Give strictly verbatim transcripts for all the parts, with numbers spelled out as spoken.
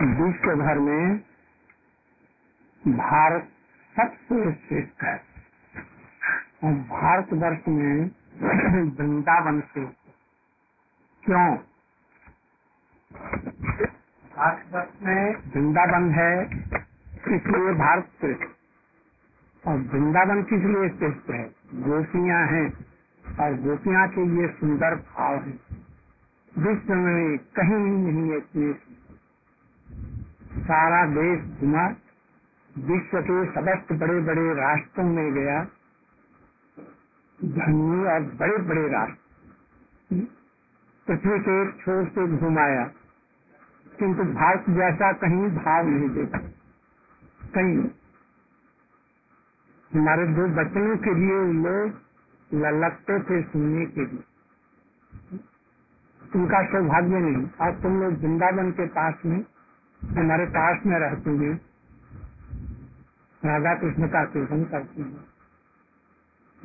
विश्व भर में भारत सबसे श्रेष्ठ है और भारतवर्ष में वृंदावन से क्यों? भारतवर्ष में वृंदावन है इसलिए भारत श्रेष्ठ, और वृंदावन किस लिए श्रेष्ठ है? गोपियाँ हैं और गोपियाँ के ये सुंदर भाव है, विश्व में कहीं नहीं है। सारा देश घुमा, विश्व के समस्त बड़े बड़े राष्ट्रों में गया, धनी और बड़े बड़े राष्ट्र पृथ्वी के एक छोर से घुमाया, किंतु भारत जैसा कहीं भाव नहीं देखा कहीं। हमारे दो बच्चों के लिए लोग ललकते थे सुनने के लिए, उनका सौभाग्य नहीं। और तुम लोग वृंदावन के पास में हमारे पास में रहते हैं, राधा कृष्ण का सेवन करते हैं,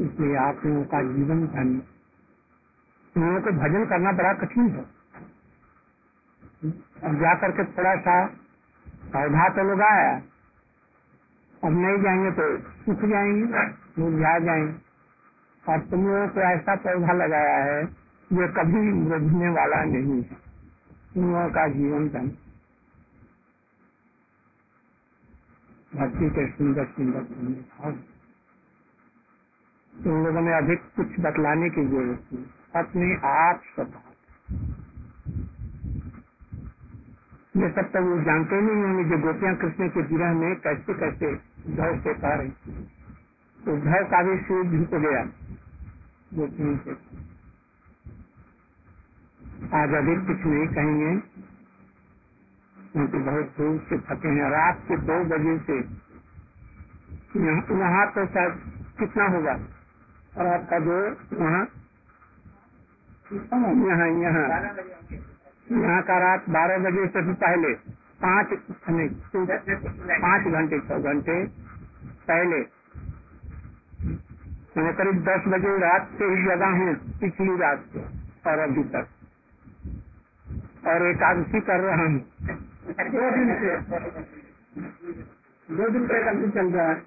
इसलिए आप लोगों का जीवन धन्य। लोगों को भजन करना बड़ा कठिन है, अब जा करके थोड़ा सा पौधा तो लगाया, अब नहीं जाएंगे तो सूख जाएंगे, मुरझा जाएंगे। और तुम लोगों को ऐसा पौधा लगाया है जो कभी मुरझने वाला नहीं है। लोगों का जीवन धन्य। भक्ति के सुंदर सुंदर भाव। तुम लोगों ने अधिक कुछ बतलाने की जरूरत नहीं, अपने आप सब ये सब तो वो जानते नहीं होंगे जो गोपियाँ कृष्ण के विरह में कैसे कैसे उद्धव से पा रही। उद्धव का भी शिव झुक गया गोपियों से। आज अधिक कुछ नहीं कहेंगे क्योंकि बहुत दूर से थके हैं। रात के दो बजे से वहाँ तो शायद कितना होगा, और आपका जो वहाँ यहाँ यहाँ यहाँ का रात बारह बजे से भी पहले पाँच पाँच घंटे छह घंटे पहले मैं करीब दस बजे रात से ही लगा हूँ पिछली रात से और अभी तक, और एकादशी कर रहा हूँ दो दिन से दो दिन तक अभी चल रहा है।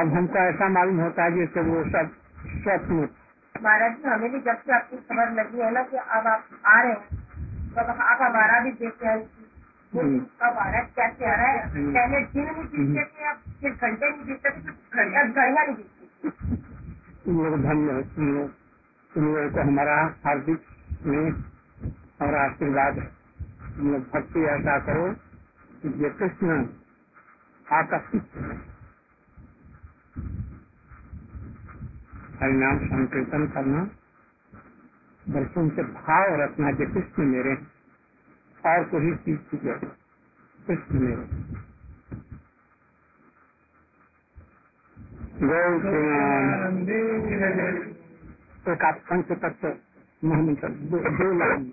अब हमको ऐसा मालूम होता है जैसे वो सब स्वप्न। महाराज जी हमें भी जब से आपकी खबर लगी है ना कि अब आप आ रहे हैं, तो आप हमारा भी देखते हैं हमारा कैसे आ रहा है। पहले दिन नहीं दिखते थे, अब फिर घंटे नहीं दिखते थे, घड़ियाँ नहीं दिखती। तुम लोग धन्य हो, तुम लोगों को हमारा हार्दिक स्नेह और आशीर्वाद है। हम लोग भक्ति ऐसा करो कि ये कृष्ण आकर्षित हरिनाम संकीर्तन करना, दर्शन से भाव रखना जो कृष्ण मेरे, और कोई चीज की जरूरत कृष्ण मेरे। एक आप पंच तत्व मोहन कर दो, दो लाइन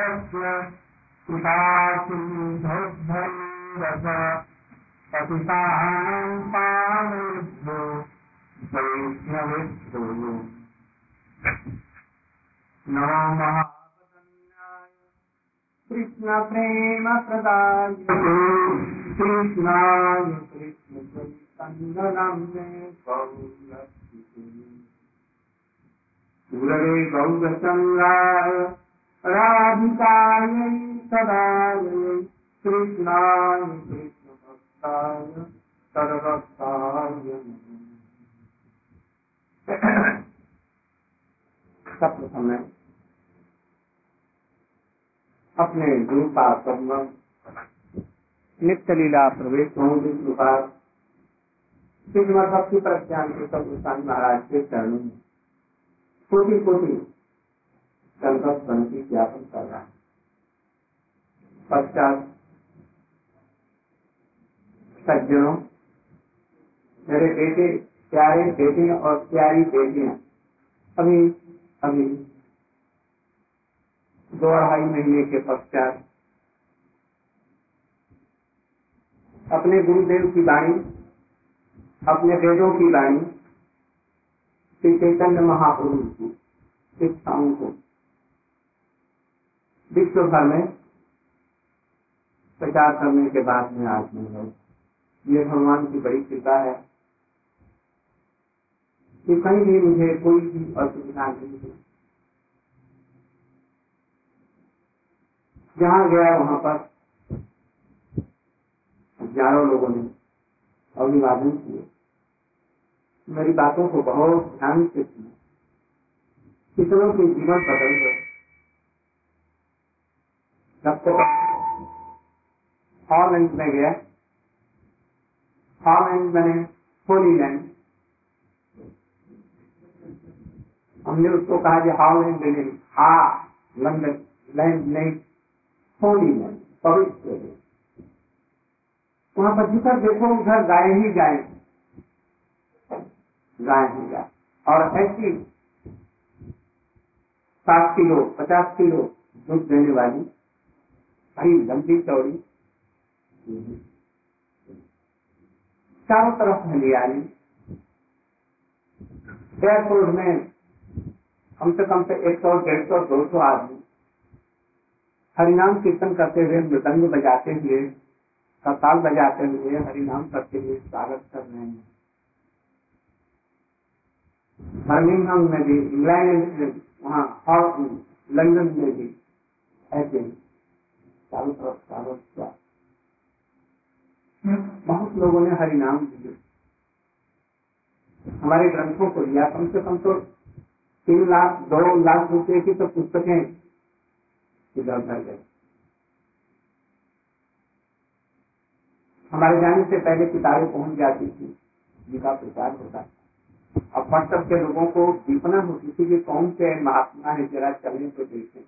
ृभ्य नमो महावदन्नाय कृष्ण प्रेम प्रदाय कृष्णाय कृष्ण चैतन्यनाम्ने गौरवे गौरचन्द्राय राधिकाय सदायै कृष्णाय कृष्ण भक्ताय सर्वभक्ताय। सबसे समय अपने गुरु का सम्मान नित्य लीला प्रवेश होंगे कृपा भक्ति प्रज्ञान के सब गोस्वामी महाराज के चरणों में कोटि कोटि संकल्प बनती ज्ञापन कर रहा है। पश्चात सज्जनों मेरे बेटे प्यारे बेटे और प्यारी बेटियां, अभी अभी दो ढाई महीने के पश्चात अपने गुरुदेव की वाणी, अपने वेदों की वाणी, श्री चैतन्य महाप्रभु की शिक्षाओं को विश्व भर में प्रचार करने के बाद में आज मिल गए। ये भगवान की बड़ी कृपा है कि कहीं भी मुझे कोई भी असुविधा नहीं हुई। जहाँ गया वहाँ पर हजारों लोगों ने अभिवादन किए, मेरी बातों को बहुत ध्यान से सुना, कितनों के जीवन बदल गए। हॉलैंड में गया, हॉलैंड बने होली लैंड, हमने उसको कहा कि हॉलैंड लैंड, हा लंदन लैंड नहीं, होली लैंड पवित्र। वहाँ पर जिधर देखो उधर गाय ही गाय, गाय ही गाय, और ऐसी सात किलो पचास किलो दूध देने वाली बड़ी लंबी चौड़ी, चारों तरफ हरियाली। एयरपोर्ट में कम से कम से एक सौ डेढ़ सौ दो सौ आदमी हरिनाम कीर्तन करते हुए, मृदंग बजाते हुए, करताल बजाते हुए, हरिनाम करते हुए स्वागत कर रहे हैं। बर्मिंगहम में भी, इंग्लैंड, वहाँ और लंदन में भी ऐसे चारों तरफ स्वागत किया। बहुत लोगों ने हरिनाम दिए, हमारे ग्रंथों को लिया। कम से कम तो तीन लाख दो लाख रुपए की तो पुस्तकें इधर उधर गए। हमारे जाने से पहले किताबें पहुंच जाती थी, जिनका प्रचार होता था। अब व्हाट्सएप के लोगों को दीपना होती थी कि कौन से महात्मा है, जरा चलने को देखें।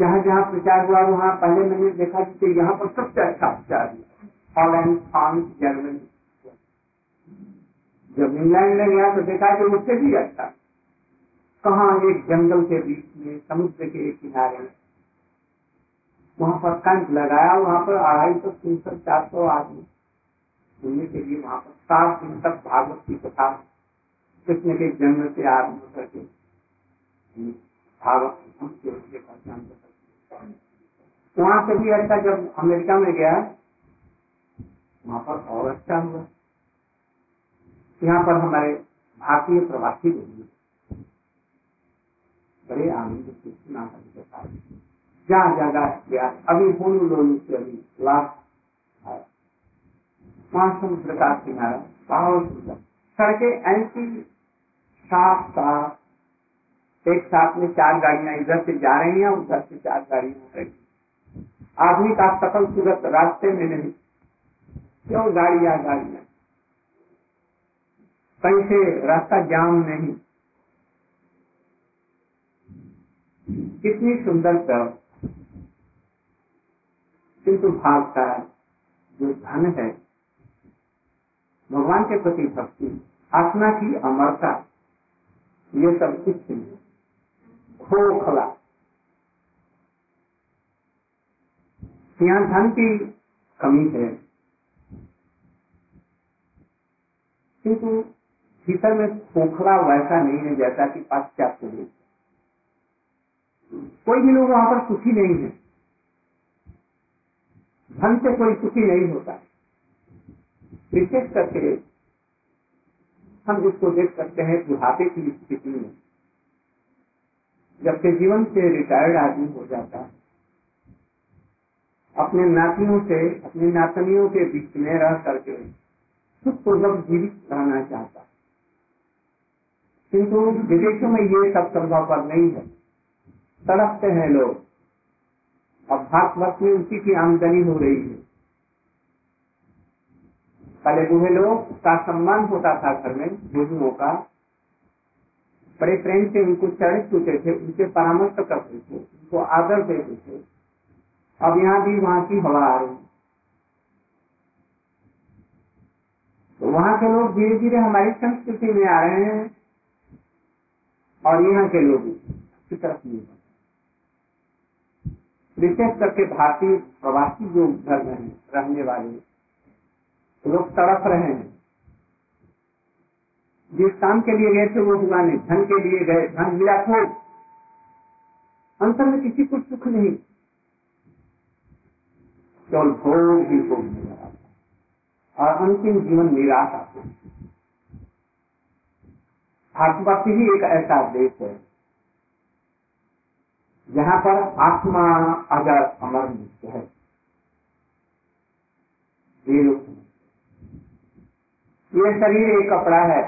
जहाँ जहाँ प्रचार हुआ वहाँ पहले मैंने देखा कि यहाँ पर सबसे अच्छा प्रचार हुआ, हॉलैंड, फ्रांस, जर्मनी। जब इंग्लैंड में गया तो देखा कि उससे भी अच्छा, कहाँ एक जंगल के बीच में, समुद्र के किनारे, वहाँ पर कैंप लगाया। वहाँ पर अढ़ाई सौ तीन सौ चार सौ आदमी सुनने के लिए वहाँ पर सात दिन तक भागवत की कथा, कृष्ण के जन्म से आरम्भ करके भागवत। वहाँ से भी अच्छा, जब अमेरिका में गया वहाँ पर और अच्छा हुआ। यहाँ पर हमारे भारतीय प्रवासी बड़े आनंद से सुना हरिकथा, जहाँ जगह किया। अभी होनू लोलू से अभी लास्ट आया, पांच समुद्र का किनारा, बहुत सुंदर सड़कें ऐसी साफ साफ, एक साथ में चार गाड़ियां इधर से जा रही हैं, उधर से चार गाड़ियां। आदमी का सकल सूरत रास्ते में नहीं, क्यों गाड़ियां गाड़ियां, कहीं से रास्ता जाम नहीं। कितनी सुंदर तरफ, किंतु भाग का जो धन है, भगवान के प्रति भक्ति, आत्मा की अमरता, ये सब कुछ खोखला। यहाँ धन की कमी है, किंतु भीतर में खोखला वैसा नहीं है जैसा कि पाश्चात्य लोग। कोई भी लोग वहाँ पर सुखी नहीं है, धन से कोई सुखी नहीं होता। विशेष करके हम इसको देख सकते हैं बुढ़ापे की स्थिति में, जबकि जीवन से रिटायर्ड आदमी हो जाता है, अपने नातियों से, अपनी नातनियों के बीच में रह करके सुखपूर्वक जीवित रहना चाहता है, किंतु विदेशों में ये सब संभव पर नहीं है। तड़पते हैं लोग, अब भारतवर्ष में उसी की आमदनी हो रही है। पहले बूढ़े लोग का सम्मान होता था घर में, बुजुर्गों का बड़े प्रेम से उनको चरित पूछते थे, उनसे परामर्श करते थे, उनको आदर देते थे। अब यहाँ भी वहाँ की हवा आ रही, वहाँ के लोग धीरे धीरे हमारी संस्कृति में आ रहे हैं और यहाँ के लोग की तरफ नहीं बढ़ रहे, विशेष करके भारतीय प्रवासी जो घर में रहने वाले लोग तड़प रहे हैं। जिस काम के लिए गए थे वो हुआ नहीं, धन के लिए गए, धन मिला तो अंतर में किसी को सुख नहीं, केवल भोग ही भोग मिला और अंतिम जीवन निराशा। भारतवर्ष ही एक ऐसा देश है जहाँ पर आत्मा अगर अमर नित्य है। ये शरीर एक कपड़ा है,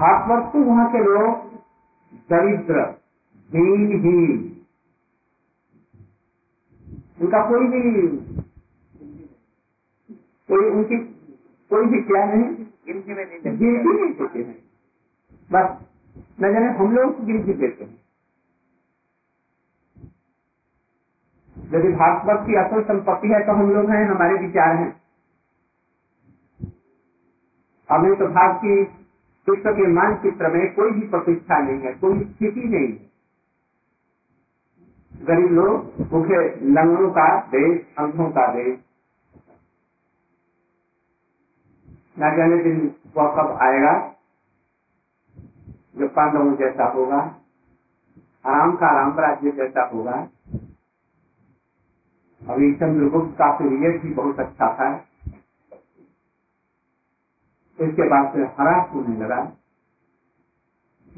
भारतवर्ष तो वहाँ के लोग दरिद्र दीनहीन, उनका कोई भी कोई उनकी कोई भी क्या नहीं, गिनती में नहीं देते हैं, बस न जाने हम लोग गिनती देते हैं। यदि भारतवर्ष की असल संपत्ति है तो हम लोग हैं, हमारे विचार हैं। हमें तो भारत की विश्व के मानचित्र में कोई भी प्रतिष्ठा नहीं है, कोई स्थिति नहीं है। गरीब लोग भूखे लंगड़ों का देश, अंधों का देश, न जाने दिन वह कब आएगा जो पांडवों जैसा होगा, आराम का आराम राज्य जैसा होगा। अभी चंद्रगुप्त का पीरियड भी बहुत अच्छा था, इसके बाद से हरास होने लगा।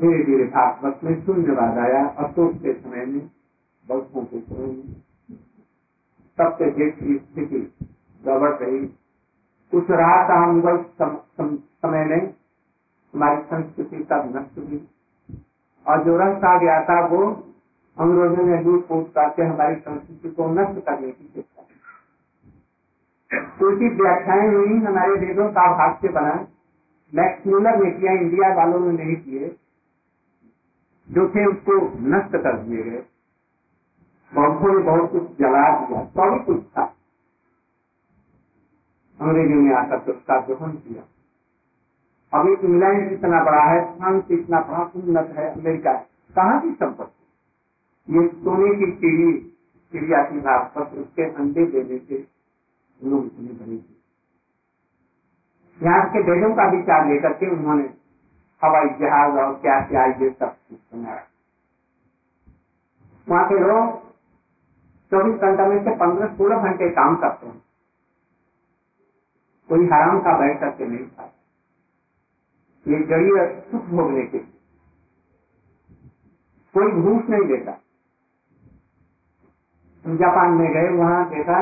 धीरे धीरे भारतवर्ष में शून्यवाद आया, अशोक के समय में, बौद्धों के समय में, तब से देश की स्थिति गड़बड़ रही। उस रात मुगल सम, सम, समय में हमारी संस्कृति तब नष्ट हुई और जो रस आ गया था वो अंग्रेजों ने दूर पोत करके हमारी संस्कृति को नष्ट करने की चेष्टा की। उसी व्याख्याएं हुई हमारे वेदों का भाष्य बना, मैक्स मूलर ने किया, इंडिया वालों ने नहीं किए, जो थे उसको नष्ट कर दिए गए। बौद्धों ने बहुत कुछ जला दिया, सभी कुछ था, अंग्रेजों ने आकर उसका ग्रहण किया। अभी इंग्लैंड इतना बड़ा है, फ्रांस इतना बड़ा उन्नत है, अमेरिका है, कहाँ की संपत्ति। ये सोने की चिड़ी चिड़िया की बात पर उसके अंडे देने से लोग इतने बने थे। यहाँ के देशों का विचार लेकर के उन्होंने हवाई जहाज और क्या क्या ये सब कुछ बनाया। वहाँ के लोग चौबीस घंटे में से पंद्रह सोलह घंटे काम करते हैं, कोई हराम का बैठ करके नहीं था। ये जड़ीय सुख भोगने के, कोई घूस नहीं देता। हम जापान में गए, वहाँ देखा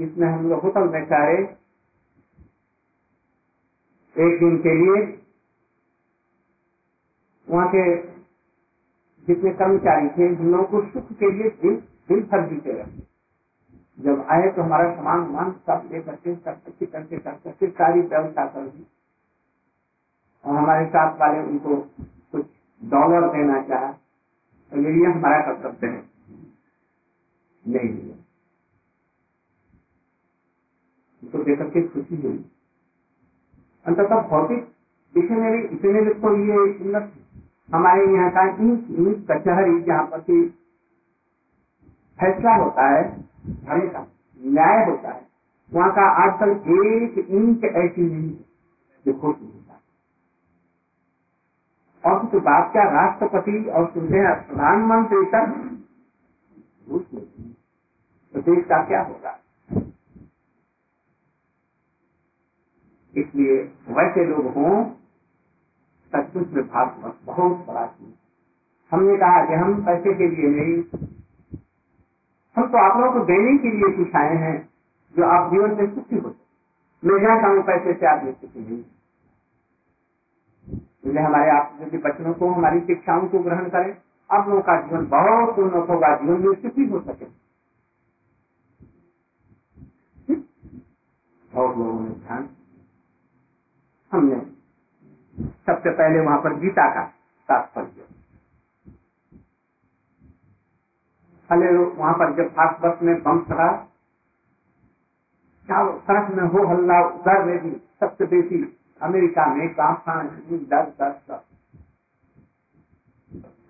जिसमें हम लोग होटल में ठहरे एक दिन के लिए, वहाँ के जितने कर्मचारी थे हम लोगों को सुख के लिए दिन दिन भर जीते रहे। जब आए तो हमारा सामान वाम सब लेकर के सब अच्छी करके करके फिर सारी व्यवस्था कर दी। और हमारे साथ वाले उनको कुछ डॉलर देना चाहा तो ये हमारा कर्तव्य है, नहीं दिया, उनको देख करके खुशी हुई। अंततः भौतिक देखिए मेरे इतने लोग ये उन्नत हमारे यहाँ का इन कचहरी जहाँ पर फैसला होता है, धर्म का न्याय होता है, वहाँ का आजकल एक इंच ऐसी नहीं जो खोज होता है। और तो बात क्या, राष्ट्रपति और प्रधानमंत्री तक तो देश का क्या होगा। इसलिए वैसे लोग हों सचमुच में भारत बहुत बड़ा चीज। हमने कहा कि हम पैसे के लिए नहीं, हम तो आप लोगों को देने के लिए कुछ आए हैं जो आप जीवन में सुखी हो। मैं जानता हूँ पैसे से आप सुखी नहीं, हमारे आप यदि बच्चों को हमारी शिक्षाओं को ग्रहण करें, आप लोगों का जीवन बहुत उन्नत होगा, जीवन में सुखी हो सके। और लोगों ने ध्यान, हमने सबसे पहले वहाँ पर गीता का तात्पर्य पहले, वहाँ पर जब भारतवर्ष में बम चला चारों तरफ में हो हल्ला, उधर में भी सबसे बेटी अमेरिका में कांपा दस दस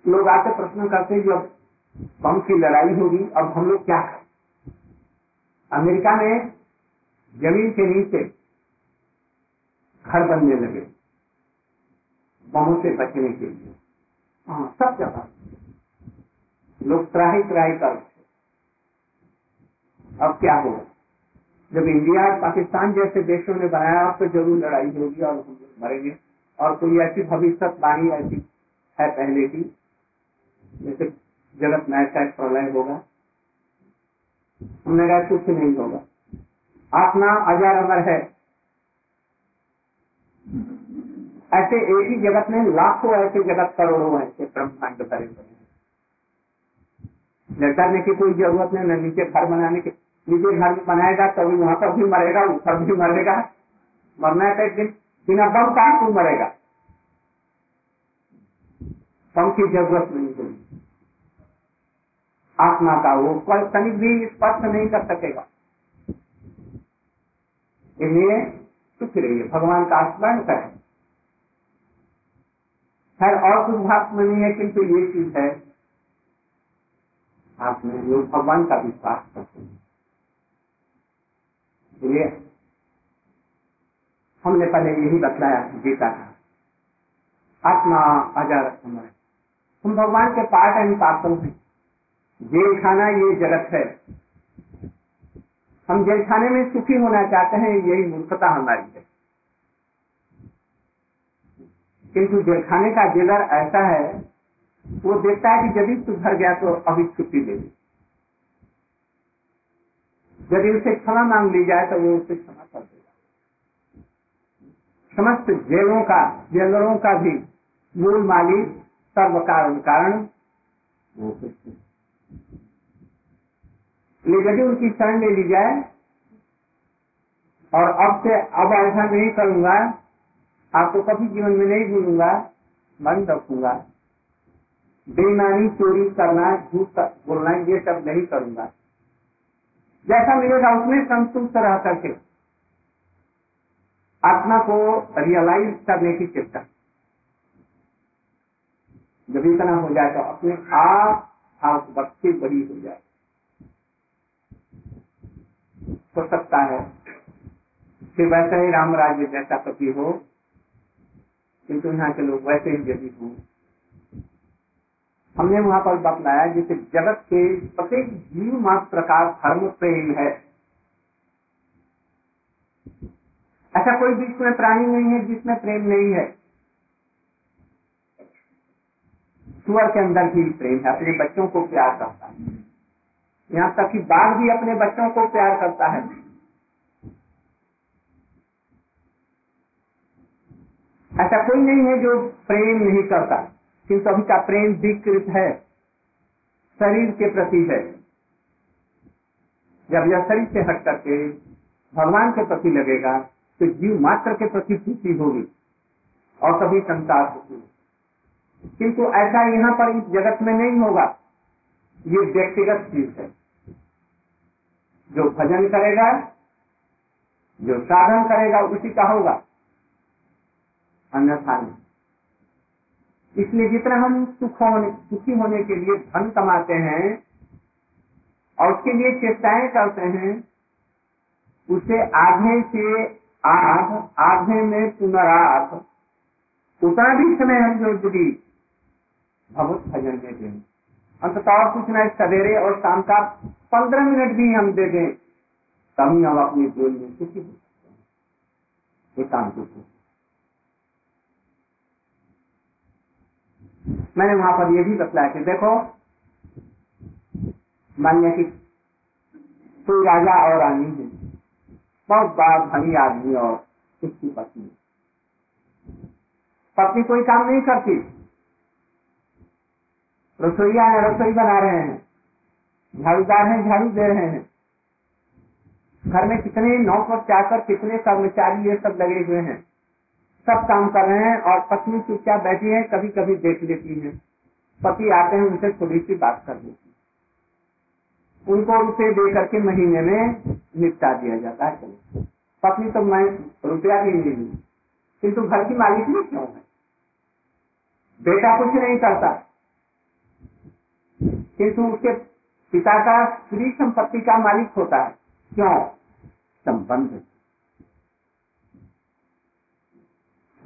लोग आते प्रश्न करते हैं जब बम की लड़ाई होगी अब हम लोग क्या करें। अमेरिका में जमीन के नीचे घर बनने लगे बमों से बचने के लिए, हाँ सब जगह लोग त्राही त्राही कर। अब क्या होगा जब इंडिया और पाकिस्तान जैसे देशों ने बनाया तो जरूर लड़ाई होगी और हम लोग मरेंगे। और कोई ऐसी भविष्यवाणी ऐसी है पहले की जैसे जगत में ऐसा प्रलय होगा, हमने कहा कुछ नहीं होगा, आत्मा अजर अमर है। ऐसे एक ही जगत में लाखों ऐसे जगत करोड़ों ऐसे ब्रह्मांड भरे हुए हैं, डरने की कोई जरूरत नहीं। नीचे घर बनाने के नीचे घर बनाएगा तभी वहां पर भी मरेगा, ऊपर भी मरेगा, मरना है एक दिन बिना बम का तू मरेगा, बम की जरूरत नहीं होगी। आत्मा का वो कल्पनिक भी स्पर्श नहीं कर सकेगा, इसलिए सुख रहिए, भगवान का स्मरण करें। खैर और कुछ भाग में नहीं है किंतु ये चीज है आप में लोग भगवान का विश्वास करते हैं, इसलिए हमने पहले यही बतलाया गीता का आत्मा अजर अमर। हम भगवान के पार्ट एंड पार्सल हैं। जेल खाना ये जगत है, हम जेल खाने में सुखी होना चाहते हैं, यही मूर्खता हमारी है। किंतु जेल खाने का जेलर ऐसा है वो देखता है कि यदि तू घर गया तो अभी छुट्टी दे दी, यदि उसे क्षमा मांग ली जाए तो वो उसे क्षमा कर देगा। समस्त जेलों का जेलरों का भी मूल मालिक सर्व कारण कारण वो कृष्ण, यदि उनकी शरण ले ली जाए और अब से अब ऐसा नहीं करूंगा, आपको कभी जीवन में नहीं भूलूंगा, मन रखूंगा, बेईमानी चोरी करना झूठ बोलना ये सब नहीं करूंगा, जैसा मिलेगा उसमें संतुष्ट रह करके आत्मा को रियलाइज करने की चेष्टा जब इतना हो जाए तो अपने आप आप बच्चे बड़ी हो जाए हो सकता है कि वैसा ही राम राज्य जैसा कभी हो, किंतु यहाँ के लोग वैसे ही यदि हो। हमने वहाँ पर बतलाया जैसे जगत के प्रत्येक जीव मात्र का धर्म प्रेम है, ऐसा कोई बीच में प्राणी नहीं है जिसमें प्रेम नहीं है। सुअर के अंदर भी प्रेम है, अपने बच्चों को प्यार करता है, यहाँ तक कि बाघ भी अपने बच्चों को प्यार करता है। ऐसा कोई नहीं है जो प्रेम नहीं करता, किंतु सभी का प्रेम विकृत है, शरीर के प्रति है। जब यह शरीर से हट करके भगवान के प्रति लगेगा तो जीव मात्र के प्रति प्रीति होगी और सभी संसार होगी, किंतु ऐसा यहाँ पर इस जगत में नहीं होगा। ये व्यक्तिगत चीज है, जो भजन करेगा जो साधन करेगा उसी का होगा, अन्यथा नहीं। इसलिए जितना हम सुख होने सुखी होने के लिए धन कमाते हैं और उसके लिए चेष्टाएं करते हैं, उसे आधे से आध आधे में पुनराध उतना भी समय हम जो जुड़ी भगवत भजन में देंगे। अंततः कुछ न सवेरे और शाम का पंद्रह मिनट भी हम दे दें तभी हम अपनी जेल में सुखी हो सकते हैं, एकांत सुखी। मैंने वहां पर यह भी बतलाया कि देखो मानिए कि कोई राजा और रानी है, बहुत बड़ा धनी आदमी और उसकी पत्नी, पत्नी कोई काम नहीं करती, रसोईया है रसोई बना रहे हैं, झाड़ूदार है झाड़ू दे रहे हैं, घर में कितने नौकर चाकर कितने कर्मचारी ये सब लगे हुए हैं, सब काम कर रहे हैं और पत्नी चुपचाप बैठी है, कभी कभी देख लेती है, पति आते हैं उनसे थोड़ी सी बात कर लेती है। उनको उसे दे करके महीने में निपटा दिया जाता है। पत्नी तो मैं रुपया भी नहीं ली, किन्तु घर की मालिक नहीं क्यों है? बेटा कुछ नहीं करता, किन्तु उसके पिता का स्त्री संपत्ति का मालिक होता है। क्यों? संबंध।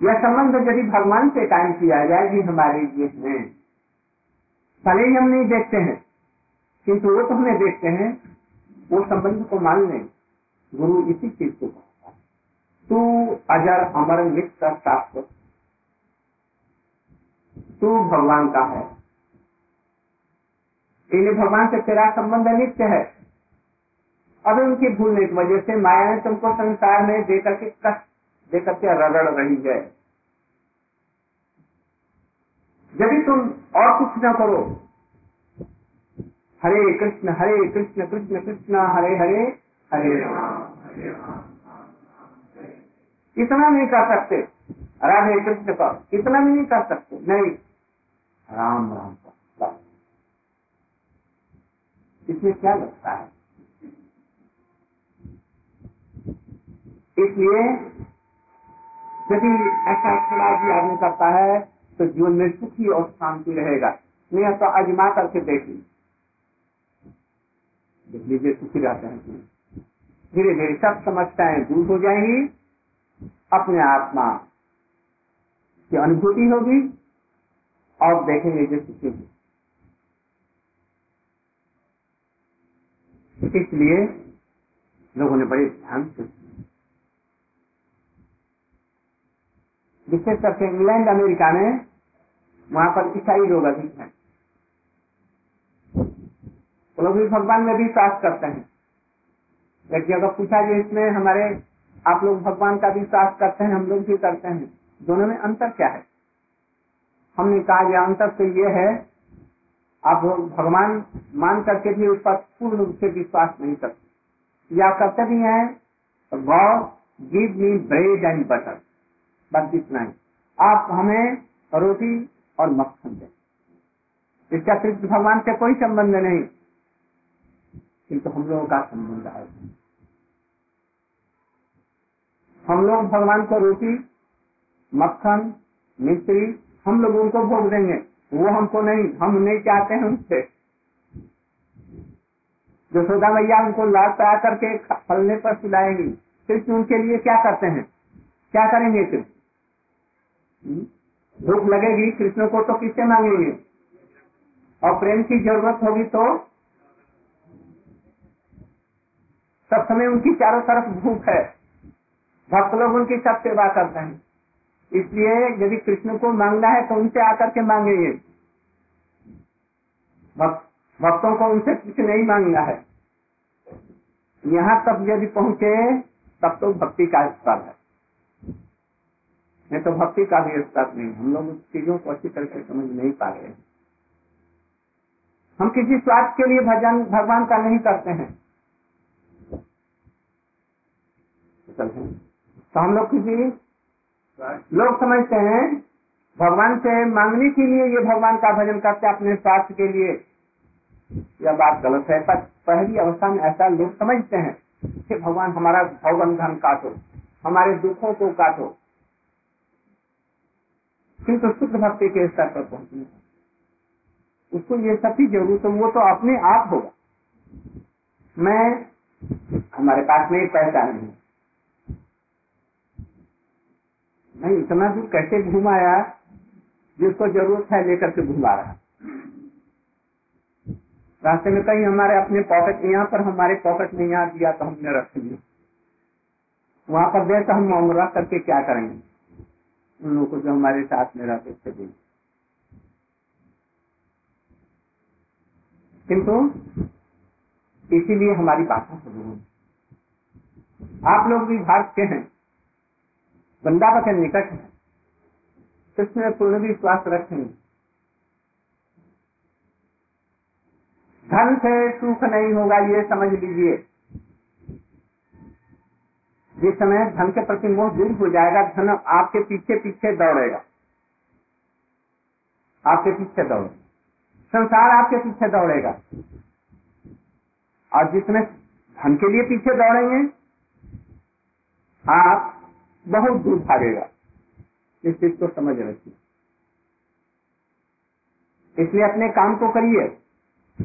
यह संबंध यदि भगवान से कायम किया जाए कि हमारे लिए है, भले ही हम नहीं देखते हैं किंतु वो तो हमें देखते हैं, वो संबंध को मान लें। गुरु इसी चीज को कहता है, तू अजर अमर लिख कर शास्त्र, तू भगवान का है, इन्हें भगवान से तेरा संबंध नित्य है। अब उनकी भूलने की वजह से माया ने तुमको संसार में देकर के कष्ट देकर के रगड़ रही है। यदि तुम और कुछ न करो, हरे कृष्ण हरे कृष्ण कृष्ण कृष्ण हरे हरे हरे राम, इतना नहीं कर सकते। राधे कृष्ण का इतना भी नहीं कर सकते, नहीं राम राम का। इसमें क्या लगता है? इसलिए यदि ऐसा खिलाफ आदमी करता है तो जीवन में सुखी और शांति रहेगा। नहीं तो आजमा करके देखिए, लीजिए सुखी रहते हैं। धीरे धीरे सब समस्याएं दूर हो जाएंगी, अपने आत्मा की अनुभूति होगी और देखेंगे जो सुखी है। इसलिए लोगों ने बड़े ध्यान से, विशेष करके इंग्लैंड अमेरिका में, वहां पर ईसाई लोग अधिक हैं। लोग भी भगवान में भी विश्वास करते हैं। एक जगह पूछा गया इसमें, हमारे आप लोग भगवान का विश्वास करते हैं, हम लोग भी करते हैं, दोनों में अंतर क्या है? हमने कहा यह अंतर तो ये है, आप लोग भगवान मान करके भी उस पर पूर्ण रूप से विश्वास नहीं करते, या करते भी हैं God give me bread and butter, बस इतना ही, आप हमें रोटी और मक्खन दें, इसका सिर्फ भगवान से कोई संबंध नहीं। तो हम लोगों का संबंध है, हम लोग भगवान को रोटी मक्खन मिश्री हम लोग उनको भोग देंगे, वो हमको नहीं, हम नहीं चाहते हैं उनसे। यशोदा मैया उनको लाल तैयार करके फलने पर खिलाएंगी, सिर्फ उनके लिए क्या करते हैं, क्या करेंगे? सिर्फ भूख लगेगी कृष्ण को तो किससे मांगेंगे, और प्रेम की जरूरत होगी तो सब समय उनकी चारों तरफ भूख है। भक्त लोग उनकी सब सेवा करते हैं, इसलिए यदि कृष्ण को मांगना है तो उनसे आकर के मांगेंगे, भक्तों को उनसे कुछ नहीं मांगना है। यहाँ तक यदि पहुंचे तब तो भक्ति का स्तर है, नहीं तो भक्ति का भी स्तर नहीं। हम लोग उस चीजों को अच्छी तरह से समझ नहीं पा रहे हैं। हम किसी स्वार्थ के लिए भजन भगवान का नहीं करते हैं, तो हम लोग किसी लोग समझते हैं भगवान से मांगने के लिए ये भगवान का भजन करते अपने स्वार्थ के लिए। यह बात गलत है, पर पहली अवस्था में ऐसा लोग समझते हैं कि भगवान हमारा भवन धन काटो, हमारे दुखों को काटो, किंतु शुद्ध भक्ति के स्तर पर पहुंचने उसको ये सब ही जरूरत है, वो तो अपने आप होगा। मैं हमारे पास में पैसा नहीं, नहीं इतना दूर कैसे घुमाया, जिसको जरूरत है लेकर के घुमा रहा। रास्ते में कहीं हमारे अपने पॉकेट यहाँ पर, हमारे पॉकेट में यहाँ दिया तो हमने रख लिया, वहाँ पर दे तो हम मामला करके क्या करेंगे उन लोगों को जो हमारे साथ में रहते थे भी। किंतु इसीलिए हमारी बातों को आप लोग भी भारत के हैं, बंदा के निकट है, कृष्ण में पूर्ण विश्वास रखेंगे। धन से सुख नहीं होगा ये समझ लीजिए। जिस समय धन के प्रति मोह दूर हो जाएगा, धन आपके पीछे पीछे दौड़ेगा, आपके पीछे दौड़ेगा, संसार आपके पीछे दौड़ेगा। और जिसमें धन के लिए पीछे दौड़ेंगे आप बहुत दूर भागेगा। इस चीज को समझ रखिए, इसलिए अपने काम को करिए,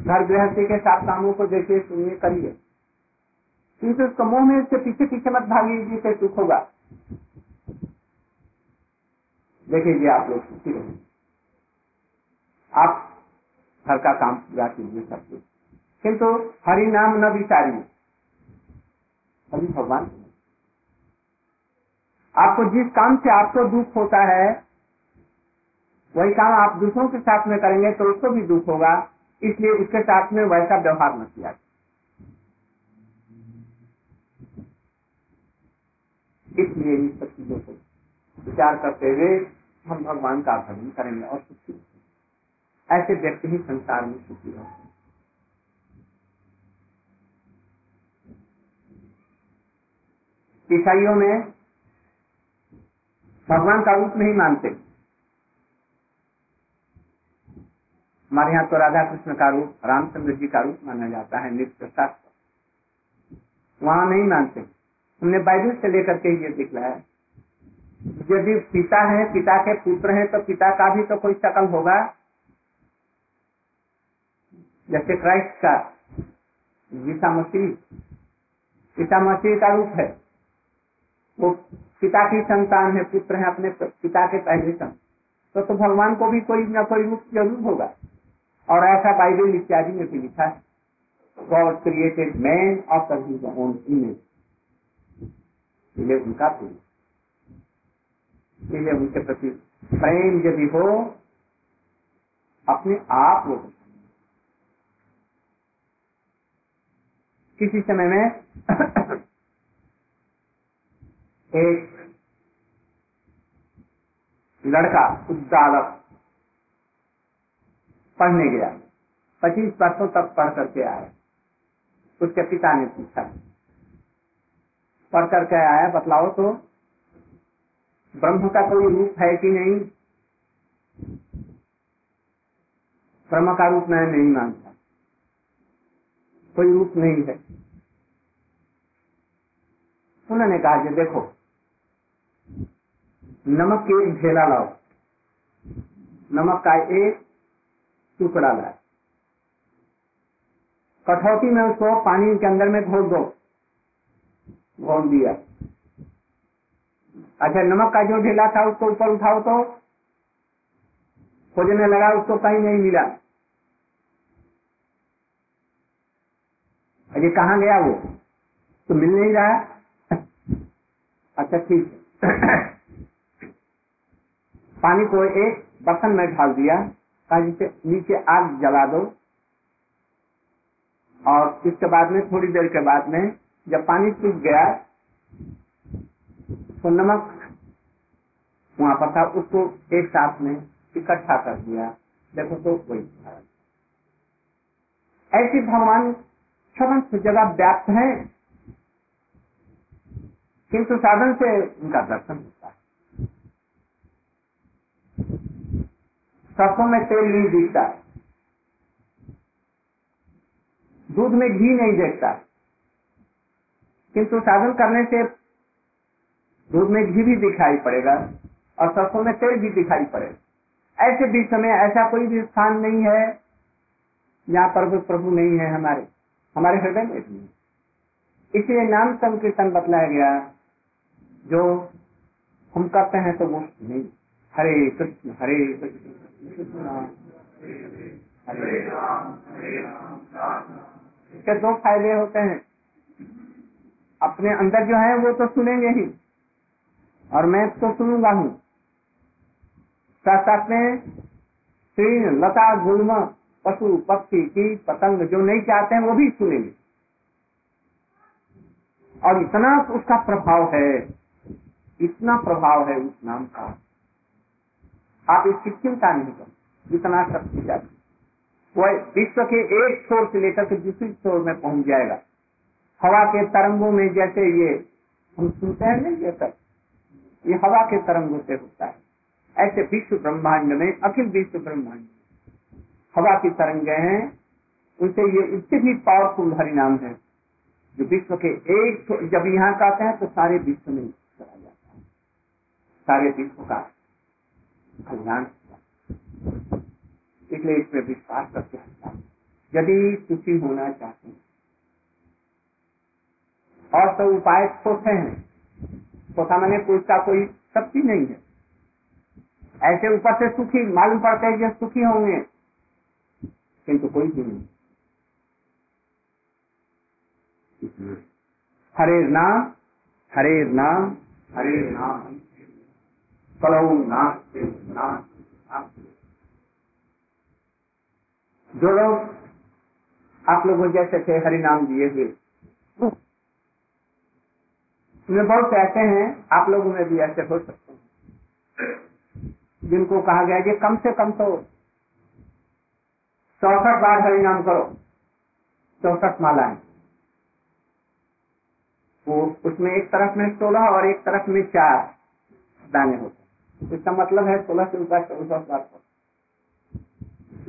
घर गृहस्थी के साथ कामों को देखिए, सुनिए, करिए। किसी उसको मोह में इसके पीछे पीछे मत भागिए, जिससे सुख होगा। देखिए आप लोग सुखी रहेंगे। आप घर का काम पूरा कीजिए सब कुछ, किंतु हरि नाम न विचारिए, हरि भगवान। आपको जिस काम से आपको दुख होता है वही काम आप दूसरों के साथ में करेंगे तो उसको भी दुख होगा, इसलिए उसके साथ में वैसा व्यवहार मत किया। इसलिए इन सब चीजों को विचार करते हुए हम भगवान का भजन करेंगे और सुखी। ऐसे व्यक्ति ही संसार में सुखी होते हैं। ईसाइयों में भगवान का रूप नहीं मानते। हमारे यहाँ तो राधा कृष्ण का रूप, रामचंद्र जी का रूप माना जाता है नित्य शास्त्र, वहाँ नहीं मानते। हमने बाइबल से लेकर के ये दिखलाया, यदि पिता है, पिता के पुत्र हैं, तो पिता का भी तो कोई शकल होगा। जैसे क्राइस्ट का, ईसा मसीह, ईसा मसीह का रूप है, वो पिता की संतान है, पुत्र है अपने पिता के पहले संग, तो, तो भगवान को भी कोई न कोई रूप जरूर होगा। और ऐसा बाइबल इत्यादि में भी लिखा है, God created man after his own image. उनका प्रेम, उनके प्रति प्रेम यदि हो अपने आप हो। किसी समय में एक लड़का उद्दालक पढ़ने गया, पच्चीस वर्षों तक पढ़ करके आया। उसके पिता ने पूछा, पढ़ करके आया, बतलाओ तो ब्रह्म का कोई रूप है कि नहीं? ब्रह्म का रूप मैं नहीं मानता, कोई रूप नहीं है। उन्होंने कहा कि देखो, नमक के एक ढेला लाओ, नमक का एक टुकड़ा लाओ, कठौती में उसको पानी के अंदर में घोल दो। घोल दिया। अच्छा, नमक का जो ढेला था उसको ऊपर उठाओ, तो खोजने लगा, उसको कहीं नहीं मिला। अरे कहाँ गया वो, तो मिल नहीं रहा। अच्छा ठीक है, पानी को एक बर्तन में डाल दिया, जिसे नीचे आग जला दो, और इसके बाद में थोड़ी देर के बाद में जब पानी सूख गया तो नमक वहाँ पर था, उसको एक साथ में इकट्ठा कर दिया। देखो तो वही ऐसे भगवान समस्त जगह व्याप्त है, किंतु साधन से उनका दर्शन होता है। सरसों में तेल नहीं दिखता, दूध में घी नहीं दिखता, किंतु साधन करने से दूध में घी भी दिखाई पड़ेगा और सरसों में तेल भी दिखाई पड़ेगा। ऐसे बीच में ऐसा कोई भी स्थान नहीं है जहाँ प्रभु प्रभु नहीं है हमारे हमारे हृदय में। इसलिए नाम संकीर्तन बतलाया गया, जो हम करते हैं तो वो नहीं, हरे कृष्ण हरे कृष्ण हरे राम। दो फायदे होते हैं, अपने अंदर जो है वो तो सुनेंगे ही, और मैं तो सुनूंगा हूँ, साथ साथ में श्रीन लता गुल्म पशु पक्षी की पतंग जो नहीं चाहते हैं वो भी सुनेंगे। और इतना उसका प्रभाव है, इतना प्रभाव है उस नाम का, आप इसकी चिंता नहीं करो। इतना शक्ति जाती वो विश्व के एक छोर से लेकर के दूसरी छोर में पहुंच जाएगा। हवा के तरंगों में जैसे ये हम सुनते हैं नहीं, ये सब ये हवा के तरंगों से होता है। ऐसे विश्व ब्रह्मांड में, अखिल विश्व ब्रह्मांड हवा की तरंगे हैं, उनसे ये इससे भी पावरफुल हरिनाम है जो विश्व के एक, जब यहाँ का आता है तो सारे विश्व में चला जाता है, सारे विश्व का हरिनाम। इसलिए इसमें विश्वास करके हरिनाम यदि सुखी होना चाहते हैं। और सब उपाय छोटे हैं, छोटा मैंने कोई का कोई शक्ति नहीं है। ऐसे ऊपर से सुखी मालूम पड़ता है कि सुखी होंगे, किंतु कोई भी नहीं। हरे नाम हरे नाम हरे नाम कलऊ नाम। जो लोग आप लोगों जैसे थे हरि नाम दिए हुए, उनमें बहुत ऐसे हैं, आप लोगों में भी ऐसे हो सकते हैं जिनको कहा गया कि कम से कम तो चौसठ बार हरि नाम करो, चौसठ मालाएं। वो उसमें एक तरफ में सोलह और एक तरफ में चार दाने होते, इसका मतलब है सोलह से ऊपर चौसठ बार।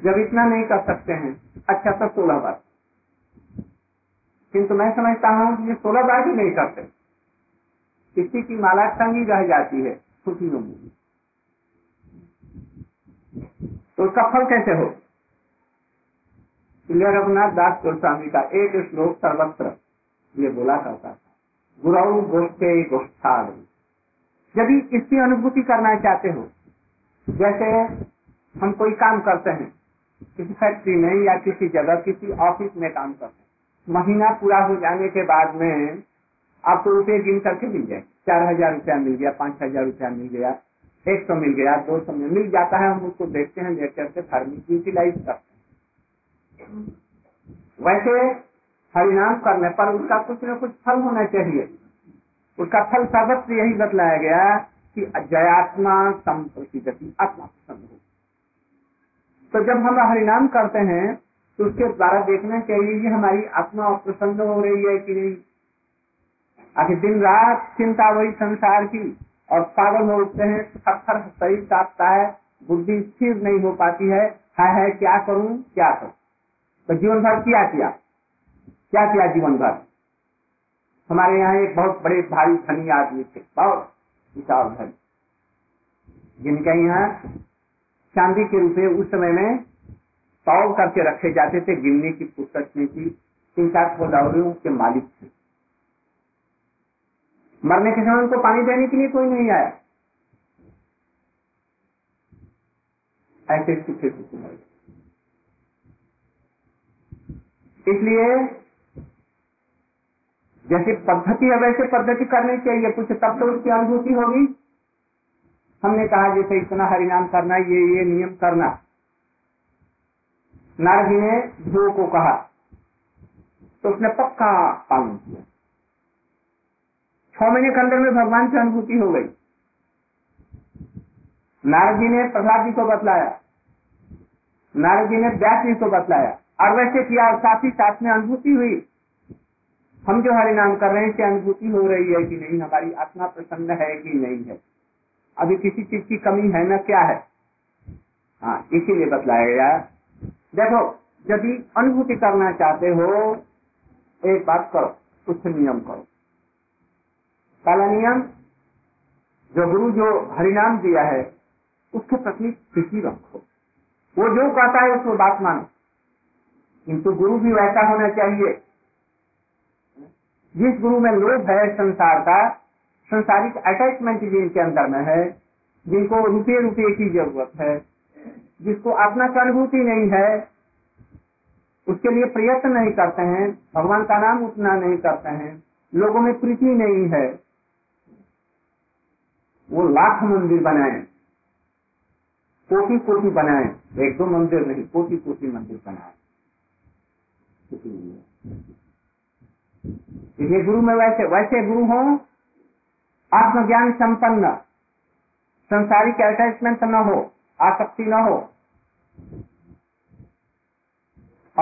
जब इतना नहीं कर सकते हैं, अच्छा तो सोलह बार, किंतु मैं समझता हूँ कि ये सोलह बार भी नहीं करते, किसी की माला तंगी रह जाती है छुट्टी में, तो उसका फल कैसे हो। रघुनाथ दास गोस्वामी का एक श्लोक सर्वत्र ये बोला करता था, गुरु गोष्ठे गोष्ठार। यदि इसकी अनुभूति करना चाहते हो, जैसे हम कोई काम करते हैं किसी फैक्ट्री में या किसी जगह किसी ऑफिस में काम करते हैं, महीना पूरा हो जाने के बाद में आपको रुपये गिन करके मिल जाए, चार हजार रुपया मिल गया, पाँच हजार रुपया मिल गया, एक सौ मिल गया, दो सौ मिल जाता है। हम उसको देखते हैं, देखते हैं फार्मिंग यूटिलाइज करते हैं। वैसे हरिनाम करने पर उसका कुछ न कुछ फल होना चाहिए। उसका फल सर्वत्र यही बतलाया गया कि जयात्मा संप्रति आत्मा प्रसन्न हो। तो जब हम हरिनाम करते हैं तो उसके द्वारा देखना चाहिए कि हमारी आत्मा प्रसन्न हो रही है कि नहीं। आखिर दिन रात चिंता वही संसार की और पागल हो उठते हैं, थर-थर शरीर कांपता है, बुद्धि स्थिर नहीं हो पाती है, हाय हाय क्या करूं क्या करूं। तो जीवन भर किया किया क्या किया जीवन भर। हमारे यहाँ एक बहुत बड़े भारी धनी आदमी थे, बहुत विशाल धनी, जिनके यहाँ चांदी के रुपए उस समय में तौल करके रखे जाते थे, गिनने की पुस्तक की। तीन चार गोदावरियों के मालिक थे। मरने के समय उनको पानी देने के लिए कोई नहीं आया, ऐसे सूखे सूखे मर गए। इसलिए जैसी पद्धति है वैसे पद्धति करनी चाहिए, कुछ तब तो उसकी अनुभूति होगी। हमने कहा जैसे इतना हरिनाम करना, ये ये नियम करना। नारद जी ने ध्रुव को कहा तो उसने पक्का पालन किया। छह महीने के अंदर में भगवान की अनुभूति हो गई। नारद जी ने प्रहलाद जी को बतलाया, नारद जी ने व्यास जी को बतलाया, और वैसे किया, और साथ ही साथ में अनुभूति हुई। हम जो हरिनाम कर रहे हैं कि अनुभूति हो रही है कि नहीं, हमारी आत्मा प्रसन्न है कि नहीं है, अभी किसी चीज की कमी है ना क्या है। हाँ, इसीलिए बतलाया गया। देखो, यदि अनुभूति करना चाहते हो, एक बात करो, कुछ नियम करो। पहला नियम, जो गुरु जो हरिनाम दिया है उसके प्रति प्रीति रखो। वो जो कहता है उसको बात मानो, किंतु गुरु भी वैसा होना चाहिए। जिस गुरु में लोभ है संसार का, संसारिक अटैचमेंट जिनके अंदर में है, जिनको रुपये रुपये की जरूरत है, जिसको अपना अनुभूति नहीं है, उसके लिए प्रयत्न नहीं करते हैं, भगवान का नाम उतना नहीं करते हैं, लोगों में प्रीति नहीं है, वो लाख मंदिर बनाए, कोटि कोटि बनाए, एक दो मंदिर नहीं, कोटि कोटि मंदिर बनाए। इसलिए गुरु में वैसे वैसे गुरु हो, आत्मज्ञान संपन्न, संसारिक अटैचमेंट न हो, आसक्ति न हो,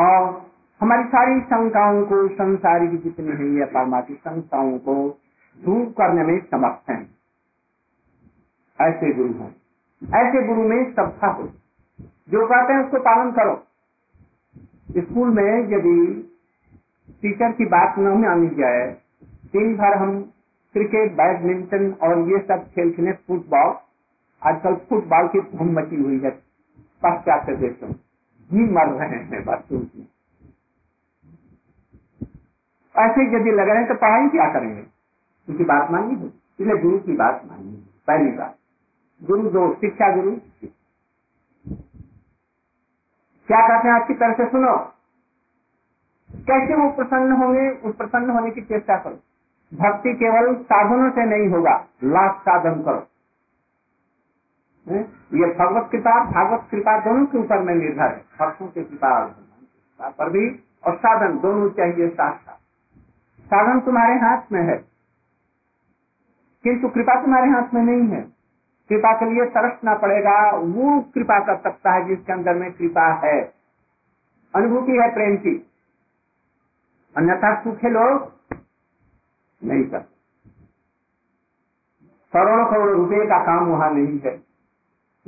और हमारी सारी शंकाओं को, संसारिक जितनी है ये पारमार्थिक शंकाओं को दूर करने में समर्थ हैं। ऐसे गुरु हैं, ऐसे गुरु में श्रद्धा हो, जो कहते हैं उसको पालन करो। स्कूल में यदि टीचर की बात न मानी जाए, दिन भर हम क्रिकेट, बैडमिंटन और ये सब खेल खेले, फुटबॉल, आजकल फुटबॉल की धूम मची हुई है पाश्चात्य देशों में, जी मर रहे हैं बच्चों की। ऐसे यदि लग रहे हैं तो पढ़ाई क्या करेंगे? उनकी बात माननी है, इसलिए गुरु की बात माननी है। पहली बात, गुरु जो शिक्षा गुरु क्या कहते हैं अच्छी तरह से सुनो, कैसे वो प्रसन्न होंगे उस प्रसन्न होने की चेष्टा करो। भक्ति केवल साधनों से नहीं होगा, लाख साधन करो। ये भगवत कृपा, भागवत कृपा दोनों के ऊपर में निर्भर है। भक्तों के कृपा पर भी और साधन दोनों चाहिए साथ साथ। साधन तुम्हारे हाथ में है किंतु कृपा तुम्हारे हाथ में नहीं है। कृपा के लिए तरसना पड़ेगा, वो कृपा कर सकता है जिसके अंदर में कृपा है, अनुभूति है प्रेम की। अन्यथा सूखे लोग नहीं कर, करोड़ों करोड़ों रुपए का काम वहां नहीं है।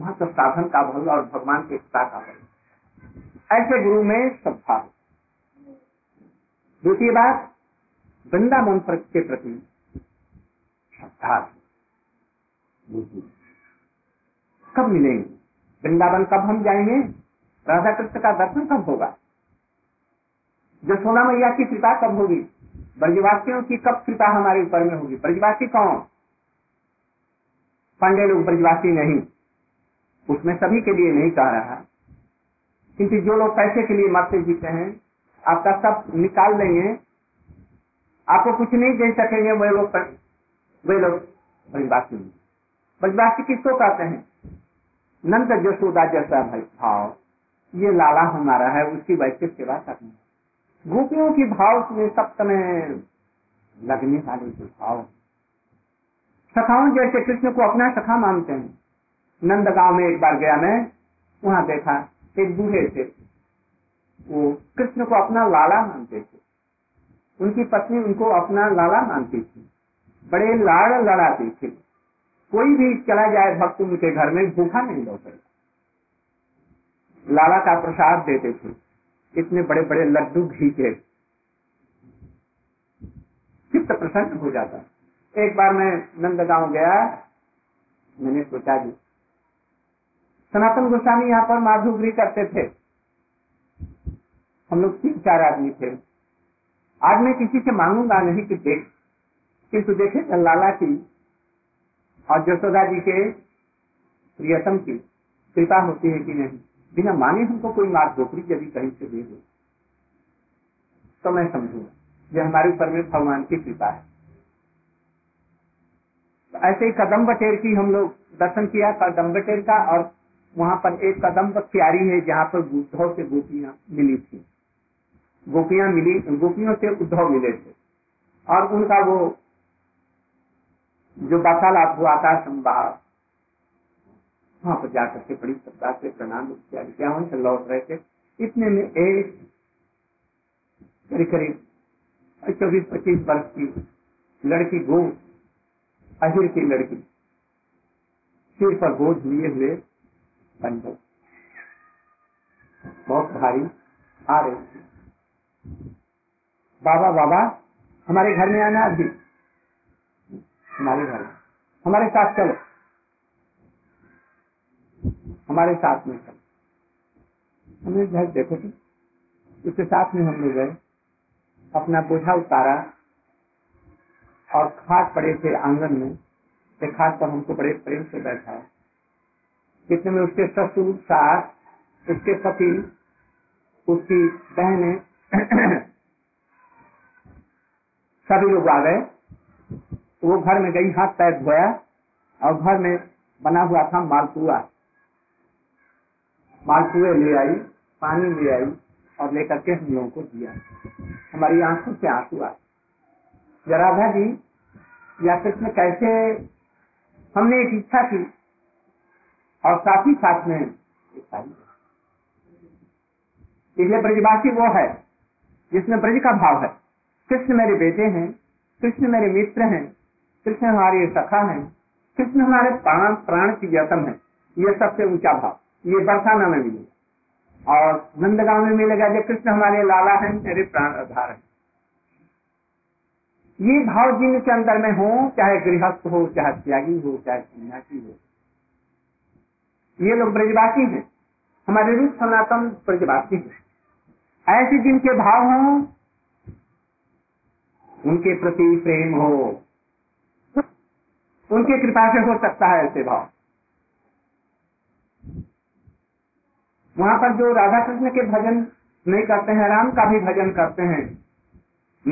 वहां तो साधन का भल और भगवान के एकता का भल। ऐसे गुरु में श्रद्धा। दूसरी बात, वृंदावन के प्रति श्रद्धा। कब मिलेंगे वृंदावन? कब हम जाएंगे? राधा कृष्ण का दर्शन कब होगा? यशोदा मैया की कृपा कब होगी? ब्रजवासियों की कब कृपा हमारे ऊपर में होगी? ब्रजवासी कौन? पांडे लोग ब्रजवासी नहीं, उसमें सभी के लिए नहीं कह रहा, किंतु जो लोग पैसे के लिए मरते जीते हैं, आपका सब निकाल देंगे, आपको कुछ नहीं दे सकेंगे, वे लोग वे लोग ब्रजवासी। ब्रजवासी किसको कहते हैं? नंद यशोदा जैसा भाव, ये लाला हमारा है, उसकी वैसे सेवा करनी है। गोपियों की भाव में सब समय लगने वाले जो भाव, सखाओं जैसे कृष्ण को अपना सखा मानते हैं। नंद गांव में एक बार गया मैं, वहां देखा एक बूढ़े थे, वो कृष्ण को अपना लाला मानते थे, उनकी पत्नी उनको अपना लाला मानती थी, बड़े लाड़ लड़ाती थी। कोई भी चला जाए भक्त उनके घर में भूखा नहीं लौटेगा, लाला का प्रसाद देते थे। इतने बड़े बड़े लड्डू घी के, चित्त प्रसन्न हो जाता। एक बार मैं नंदगांव गया, मैंने सोचा जी सनातन गोस्वामी यहाँ पर माधुगिरी करते थे, हम लोग तीन चार आदमी थे। आज मैं किसी से मांगूंगा नहीं कि देख, किंतु देखे लाला की और यशोदा जी के प्रियतम की कृपा होती है कि नहीं। बिना माने हमको कोई मार धोकरी यदि कहीं से दे दो तो मैं समझूंगा यह हमारे ऊपर में भगवान की कृपा है। तो ऐसे ही कदम बटेर की हम लोग दर्शन किया, कदम बटेर का, और वहां पर एक कदम बख्तियारी है जहाँ पर उद्धव से गोपियां मिली थी, गोपियां मिली, गोपियों से उद्धव मिले थे, और उनका वो जो वार्तालाप हुआ था संवाद, वहां पर जाकर के बड़ी श्रद्धा से प्रणाम किया। वहीं से लौट रहे थे, इतने में एक करीब करीब चौबीस पच्चीस वर्ष की लड़की, गो अहिर की लड़की, सिर पर गोद लिए हुए बंदर, बहुत भारी आ रही थी। बाबा बाबा हमारे घर में आना, अभी हमारे घर, हमारे साथ चलो, हमारे साथ में चलो। हमने घर देखो कि उसके साथ में हम लोग गए, अपना बोझा उतारा और खाट पड़े थे आंगन में, एक खाट पर हमको बड़े प्रेम से बैठाया। इतने में उसके ससुर, सास, उसके पति, उसकी बहने सभी लोग आ गए। वो घर में गई, हाथ पैर धोया, और घर में बना हुआ था मालपुआ, मालपुए ले आई, पानी ले आई और लेकर के हम लोगों को दिया। हमारी आंखों से आंसू आए। राधा जी या कृष्ण कैसे, हमने एक इच्छा की और साथ ही साथ में इसलिए ब्रजवासी वो है जिसमें ब्रज का भाव है। कृष्ण मेरे बेटे हैं, कृष्ण मेरे मित्र हैं, कृष्ण हमारे सखा है, कृष्ण हमारे प्राण प्राण की व्यतम है, ये सबसे ऊंचा भाव, ये बरसाना में मिलेगा। और नंदगांव में मिलेगा जब कृष्ण हमारे लाला हैं मेरे प्राण आधार है। ये भाव जिन के अंदर में हो, चाहे गृहस्थ हो, चाहे त्यागी हो, चाहे सन्यासी हो, ये लोग ब्रजवासी हैं, हमारे रूप सनातन ब्रजवासी हैं। ऐसे जिनके भाव हो, उनके प्रति प्रेम हो, उनके कृपा से हो सकता है ऐसे भाव। वहाँ पर जो राधा कृष्ण के भजन नहीं करते हैं, राम का भी भजन करते हैं,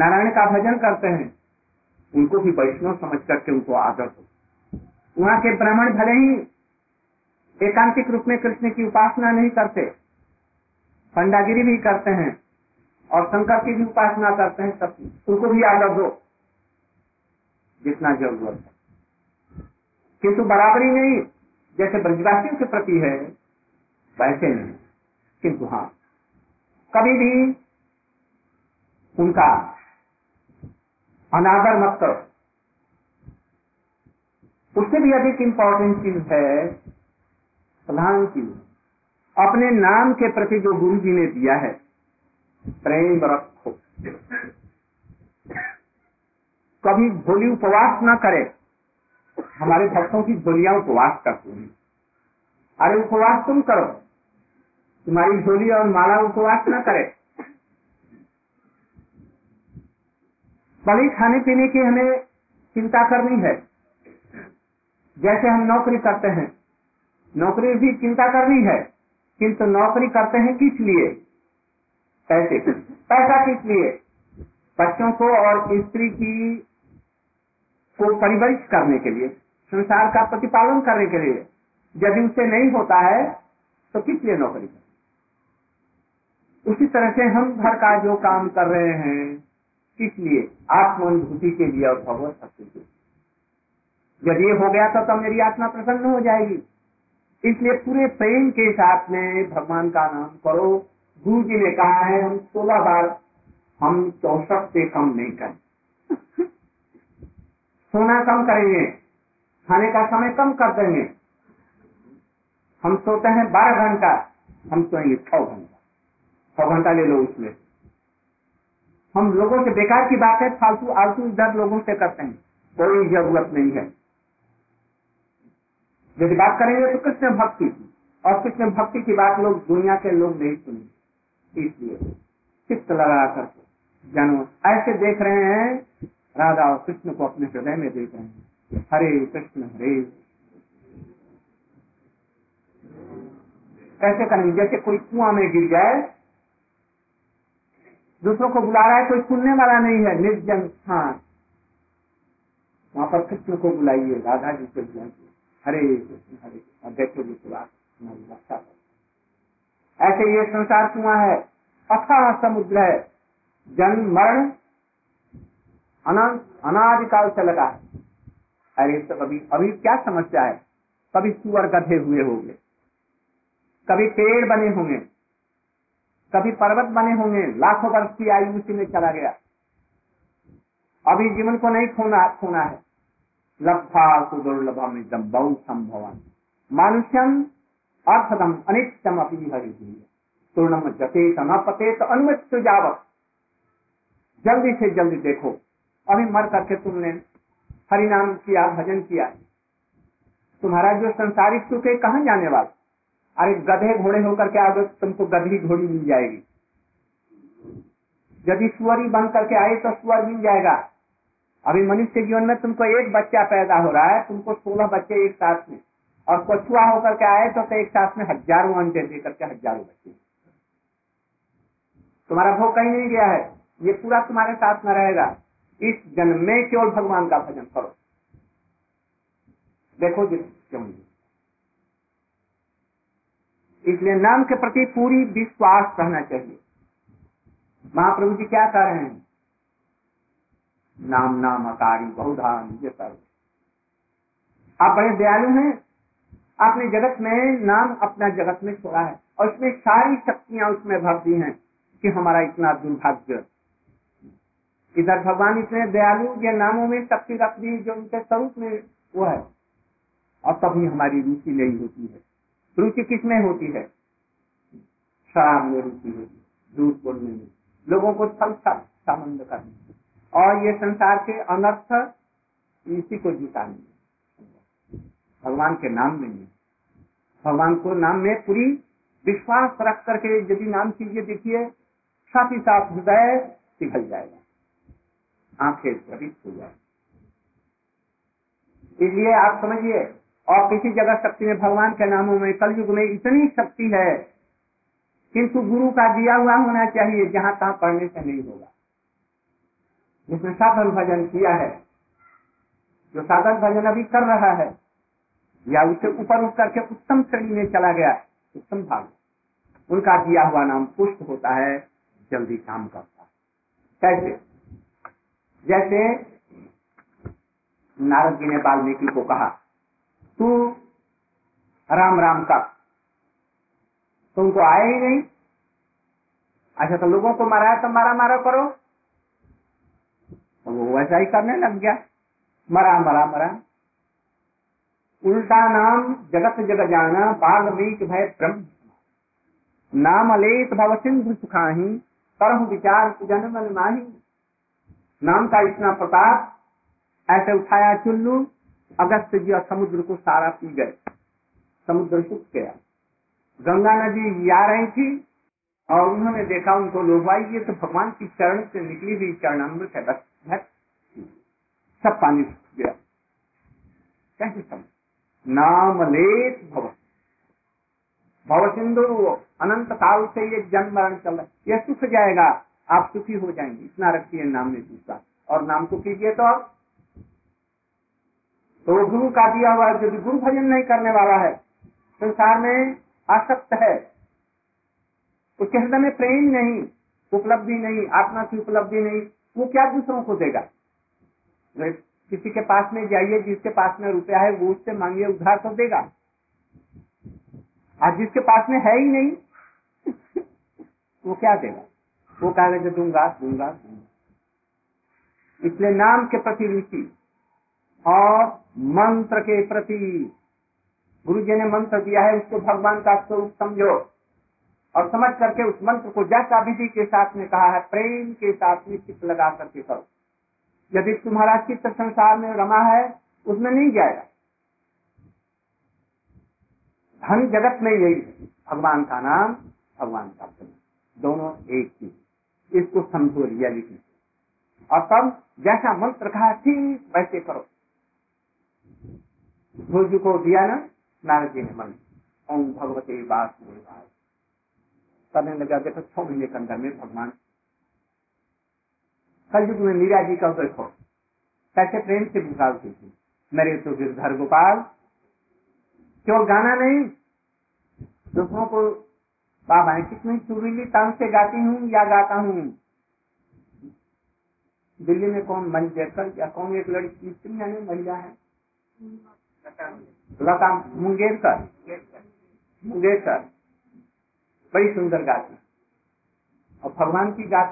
नारायण का भजन करते हैं, उनको भी वैष्णव समझ करके उनको आदर हो। वहाँ के ब्राह्मण भले ही एकांतिक रूप में कृष्ण की उपासना नहीं करते, पंडागिरी भी करते हैं और शंकर की भी उपासना करते हैं, सब उनको भी आदर हो जितना जरूरत है, किंतु बराबरी नहीं जैसे ब्रजवासियों के प्रति है वैसे नहीं। किंतु हाँ, कभी भी उनका अनादर मत करो। उससे भी अधिक इम्पोर्टेंट चीज है, प्रधान चीज, अपने नाम के प्रति जो गुरु जी ने दिया है प्रेम रखो। कभी भोली उपवास ना करे। हमारे भक्तों की भोलियां उपवास करती हैं। अरे उपवास तुम करो, तुम्हारी झोली और माला उपवास न करे। भले खाने पीने की हमें चिंता करनी है, जैसे हम नौकरी करते हैं, नौकरी भी चिंता करनी है, किंतु नौकरी करते हैं किस लिए? पैसे। पैसा किस लिए? बच्चों को और स्त्री की को परिवर्तित करने के लिए, संसार का प्रतिपालन करने के लिए। यदि उससे नहीं होता है तो किस लिए नौकरी कर? उसी तरह से हम घर का जो काम कर रहे हैं किस लिए? आत्मानुभूति के लिए और भगवत भक्ति के लिए। जब ये हो गया तो, तो मेरी आत्मा प्रसन्न हो जाएगी। इसलिए पूरे प्रेम के साथ में भगवान का नाम करो। गुरु जी ने कहा है हम सोलह बार, हम चौसठ से कम नहीं करें। सोना कम करेंगे, खाने का समय कम कर देंगे। हम सोते हैं बारह घंटा, हम सोएंगे छह घंटा। छह घंटा ले लो, उसमें हम लोगों से बेकार की बात है, फालतू आलतू इधर लोगों से करते हैं, कोई जरूरत नहीं है। यदि बात करेंगे तो कृष्ण भक्ति की, और कृष्ण भक्ति की बात लोग दुनिया के लोग नहीं सुनेंगे। इसलिए चित्त लगा करके जानो। ऐसे देख रहे हैं राधा और कृष्ण को, अपने हृदय में देख रहे हैं। हरे कृष्ण हरे, कैसे करेंगे? जैसे कोई कुआं में गिर जाए, दूसरों को बुला रहा है, कोई सुनने वाला नहीं है, निर्जन स्थान, वहां पर कृष्ण को बुलाइए, राधा जी को बुलाइए, हरे कृष्ण हरे। और देखो विश्वास, ऐसे ये संसार कुआं है, अथाह समुद्र है, जन्म मरण अनंत अनादिकाल से लगा है। अरे तो अभी अभी क्या समस्या है? कभी सुअर गधे हुए होंगे, कभी पेड़ बने होंगे, कभी पर्वत बने होंगे, लाखों वर्ष की आयु उसी में चला गया। अभी जीवन को नहीं खोना खोना है। लब्धा सुदुर्लभा में बहु संभवान मानुष्यम अर्थदम अनिष्टम अपनी हरि पूर्णम जते न पते तो अनुमत जावत। जल्दी से जल्दी देखो, अभी मर करके तुमने हरिनाम किया, भजन किया, तुम्हारा जो संसारिक सुख है कहाँ जाने वाला? अरे गधे घोड़े होकर के आओगे तुमको गधी घोड़ी मिल जाएगी। यदि सुअरी बन करके आए तो सुअर मिल जाएगा। अभी मनुष्य जीवन में तुमको एक बच्चा पैदा हो रहा है, तुमको सोलह बच्चे एक साथ में, और कछुआ होकर के आए तो, तो एक साथ में हजारों अंडे दे करके हजारों बच्चे। तुम्हारा भोग कहीं नहीं गया है, ये पूरा तुम्हारे साथ में रहेगा। इस जन्म में केवल भगवान का भजन करो। देखो जी, इसलिए नाम के प्रति पूरी विश्वास रहना चाहिए। महाप्रभु जी क्या कह रहे हैं? नाम नाम अकारी बहुधा निज सर्व। आप बड़े दयालु हैं, आपने जगत में नाम अपना जगत में छोड़ा है, और उसमें सारी शक्तियां उसमें भर दी हैं कि हमारा इतना दुर्भाग्य। इधर भगवान इतने दयालु, ये नामों में शक्ति रख दी जो उनके स्वरूप में वो है, और तभी हमारी रुचि नहीं होती है। रुचि किसमें होती है? शराब में रुचि होगी, झूठ बोलने में, लोगों को छल सामंद करने और ये संसार के अनर्थ इसी को जिताने, भगवान के नाम में, भगवान को नाम में पूरी विश्वास रख करके यदि नाम कीजिए, देखिए साथ ही साथ हृदय पिघल जाएगा, आंखें त्वरित हो जाएगी। इसलिए आप समझिए, और किसी जगह शक्ति में भगवान के नामों में कलयुग में इतनी शक्ति है, किंतु गुरु का दिया हुआ होना चाहिए, जहाँ तहाँ पढ़ने से नहीं होगा। जिसने साधन भजन किया है, जो साधन भजन अभी कर रहा है या उससे ऊपर उठ करके उत्तम श्रेणी में चला गया, उत्तम भाग, उनका दिया हुआ नाम पुष्ट होता है, जल्दी काम करता है। कैसे? जैसे नारद जी ने वाल्मीकि को कहा, तू राम राम कर, तुमको आया ही नहीं, अच्छा तो लोगों को मारा है तो मारा मारा करो, तो वो वैसा ही करने लग गया, मरा मरा मरा। उल्टा नाम जगत जग जाना, वाल्मीकि भय ब्रह्म नाम अलेत भव सिंधु सुखाही, करहु विचार जन्म माही। नाम का इतना प्रताप, ऐसे उठाया चुल्लू, अगस्त जी और समुद्र को सारा पी गए, समुद्र सूख गया। गंगा नदी आ रही थी और उन्होंने देखा, उनको लोभ आई, ये तो भगवान की चरण से निकली हुई चरण अमृत है, बस सब पानी सूख गया। कैसे समझ? नाम लेत भव, भव सिंधु, अनंत काल से ये जन्म मरण चल रहा है, ये सुख जाएगा, आप सुखी हो जाएंगे, इतना रखिए नाम में विश्वास, और नाम को कीजिए। तो आप तो गुरु का दिया हुआ, यदि गुरु भजन नहीं करने वाला है, संसार में आसक्त है, उसके हृदय में प्रेम नहीं, उपलब्धि नहीं, आत्मा की उपलब्धि नहीं, वो क्या दूसरों को देगा? किसी के पास में जाइए, जिसके पास में रुपया है वो उससे मांगिए, उधार तो देगा, आज जिसके पास में है ही नहीं वो क्या देगा? वो कहेगा दूंगा दूंगा दूंगा। इसलिए नाम के प्रति रुचि और मंत्र के प्रति, गुरु जी ने मंत्र दिया है, उसको भगवान का स्वरूप समझो और समझ करके उस मंत्र को जैसा विधि के साथ में कहा है, प्रेम के साथ में चित्त लगा करके करो। यदि तुम्हारा चित्त संसार में रमा है, उसमें नहीं जाएगा। धन जगत में यही, भगवान का नाम, भगवान का प्रेम, दोनों एक चीज, इसको समझो रियलिटी, और तब जैसा मंत्र कहा ठीक वैसे करो। गुरु को दिया ना नारद जी ने मंत्र, ओम भगवते वासुदेवाय, करने लगा, देखो छह महीने के अंदर में भगवान। कलयुग में मीरा जी का देखो कैसे प्रेम से पुकारती थी, मेरे तो गिरधर गोपाल, क्यों गाना नहीं, दूसरों को बाबाएं कितनी सुरीली तान से गाती हूँ या गाता हूँ। दिल्ली में कौन मंजेकर या कौन एक लड़की इतनी आने महिला है, लता मुंगेरकर, मुंगेरकर बड़ी सुंदर गाती, और भगवान की गात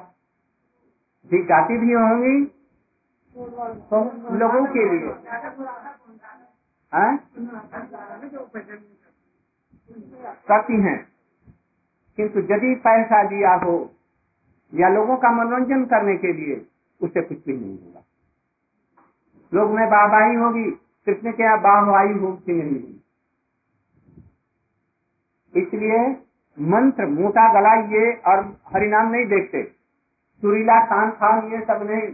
भी गाती भी होंगी तो लोगों के लिए। करती हैं, किंतु यदि पैसा दिया हो या लोगों का मनोरंजन करने के लिए, उससे कुछ भी नहीं होगा। लोग में वाहवाही होगी, कृष्ण के यहाँ वाहवाही होगी नहीं होगी। इसलिए मंत्र, मोटा गला ये और हरिनाम नहीं देखते, सुरीला कान खान ये सब नहीं,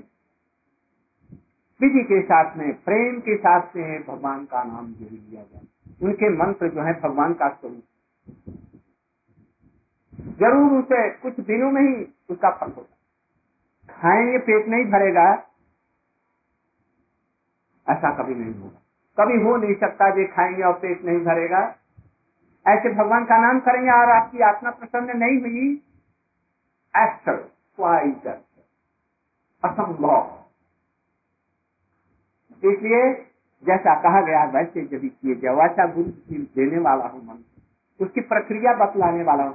विधि के साथ में प्रेम के साथ में भगवान का नाम जो लिया जाए, उनके मंत्र जो है भगवान का स्वरूप, जरूर उसे कुछ दिनों में ही उसका फल होगा। खाएंगे पेट नहीं भरेगा ऐसा कभी नहीं होगा, कभी हो नहीं सकता। जो खाएंगे और पेट नहीं भरेगा, ऐसे भगवान का नाम करेंगे और आपकी आत्मा प्रसन्न नहीं हुई, एक्चर असंभव। इसलिए जैसा कहा गया वैसे यदि किए जाओ, ऐसा गुरु देने वाला हो मंत्र, उसकी प्रक्रिया बतलाने वाला हो,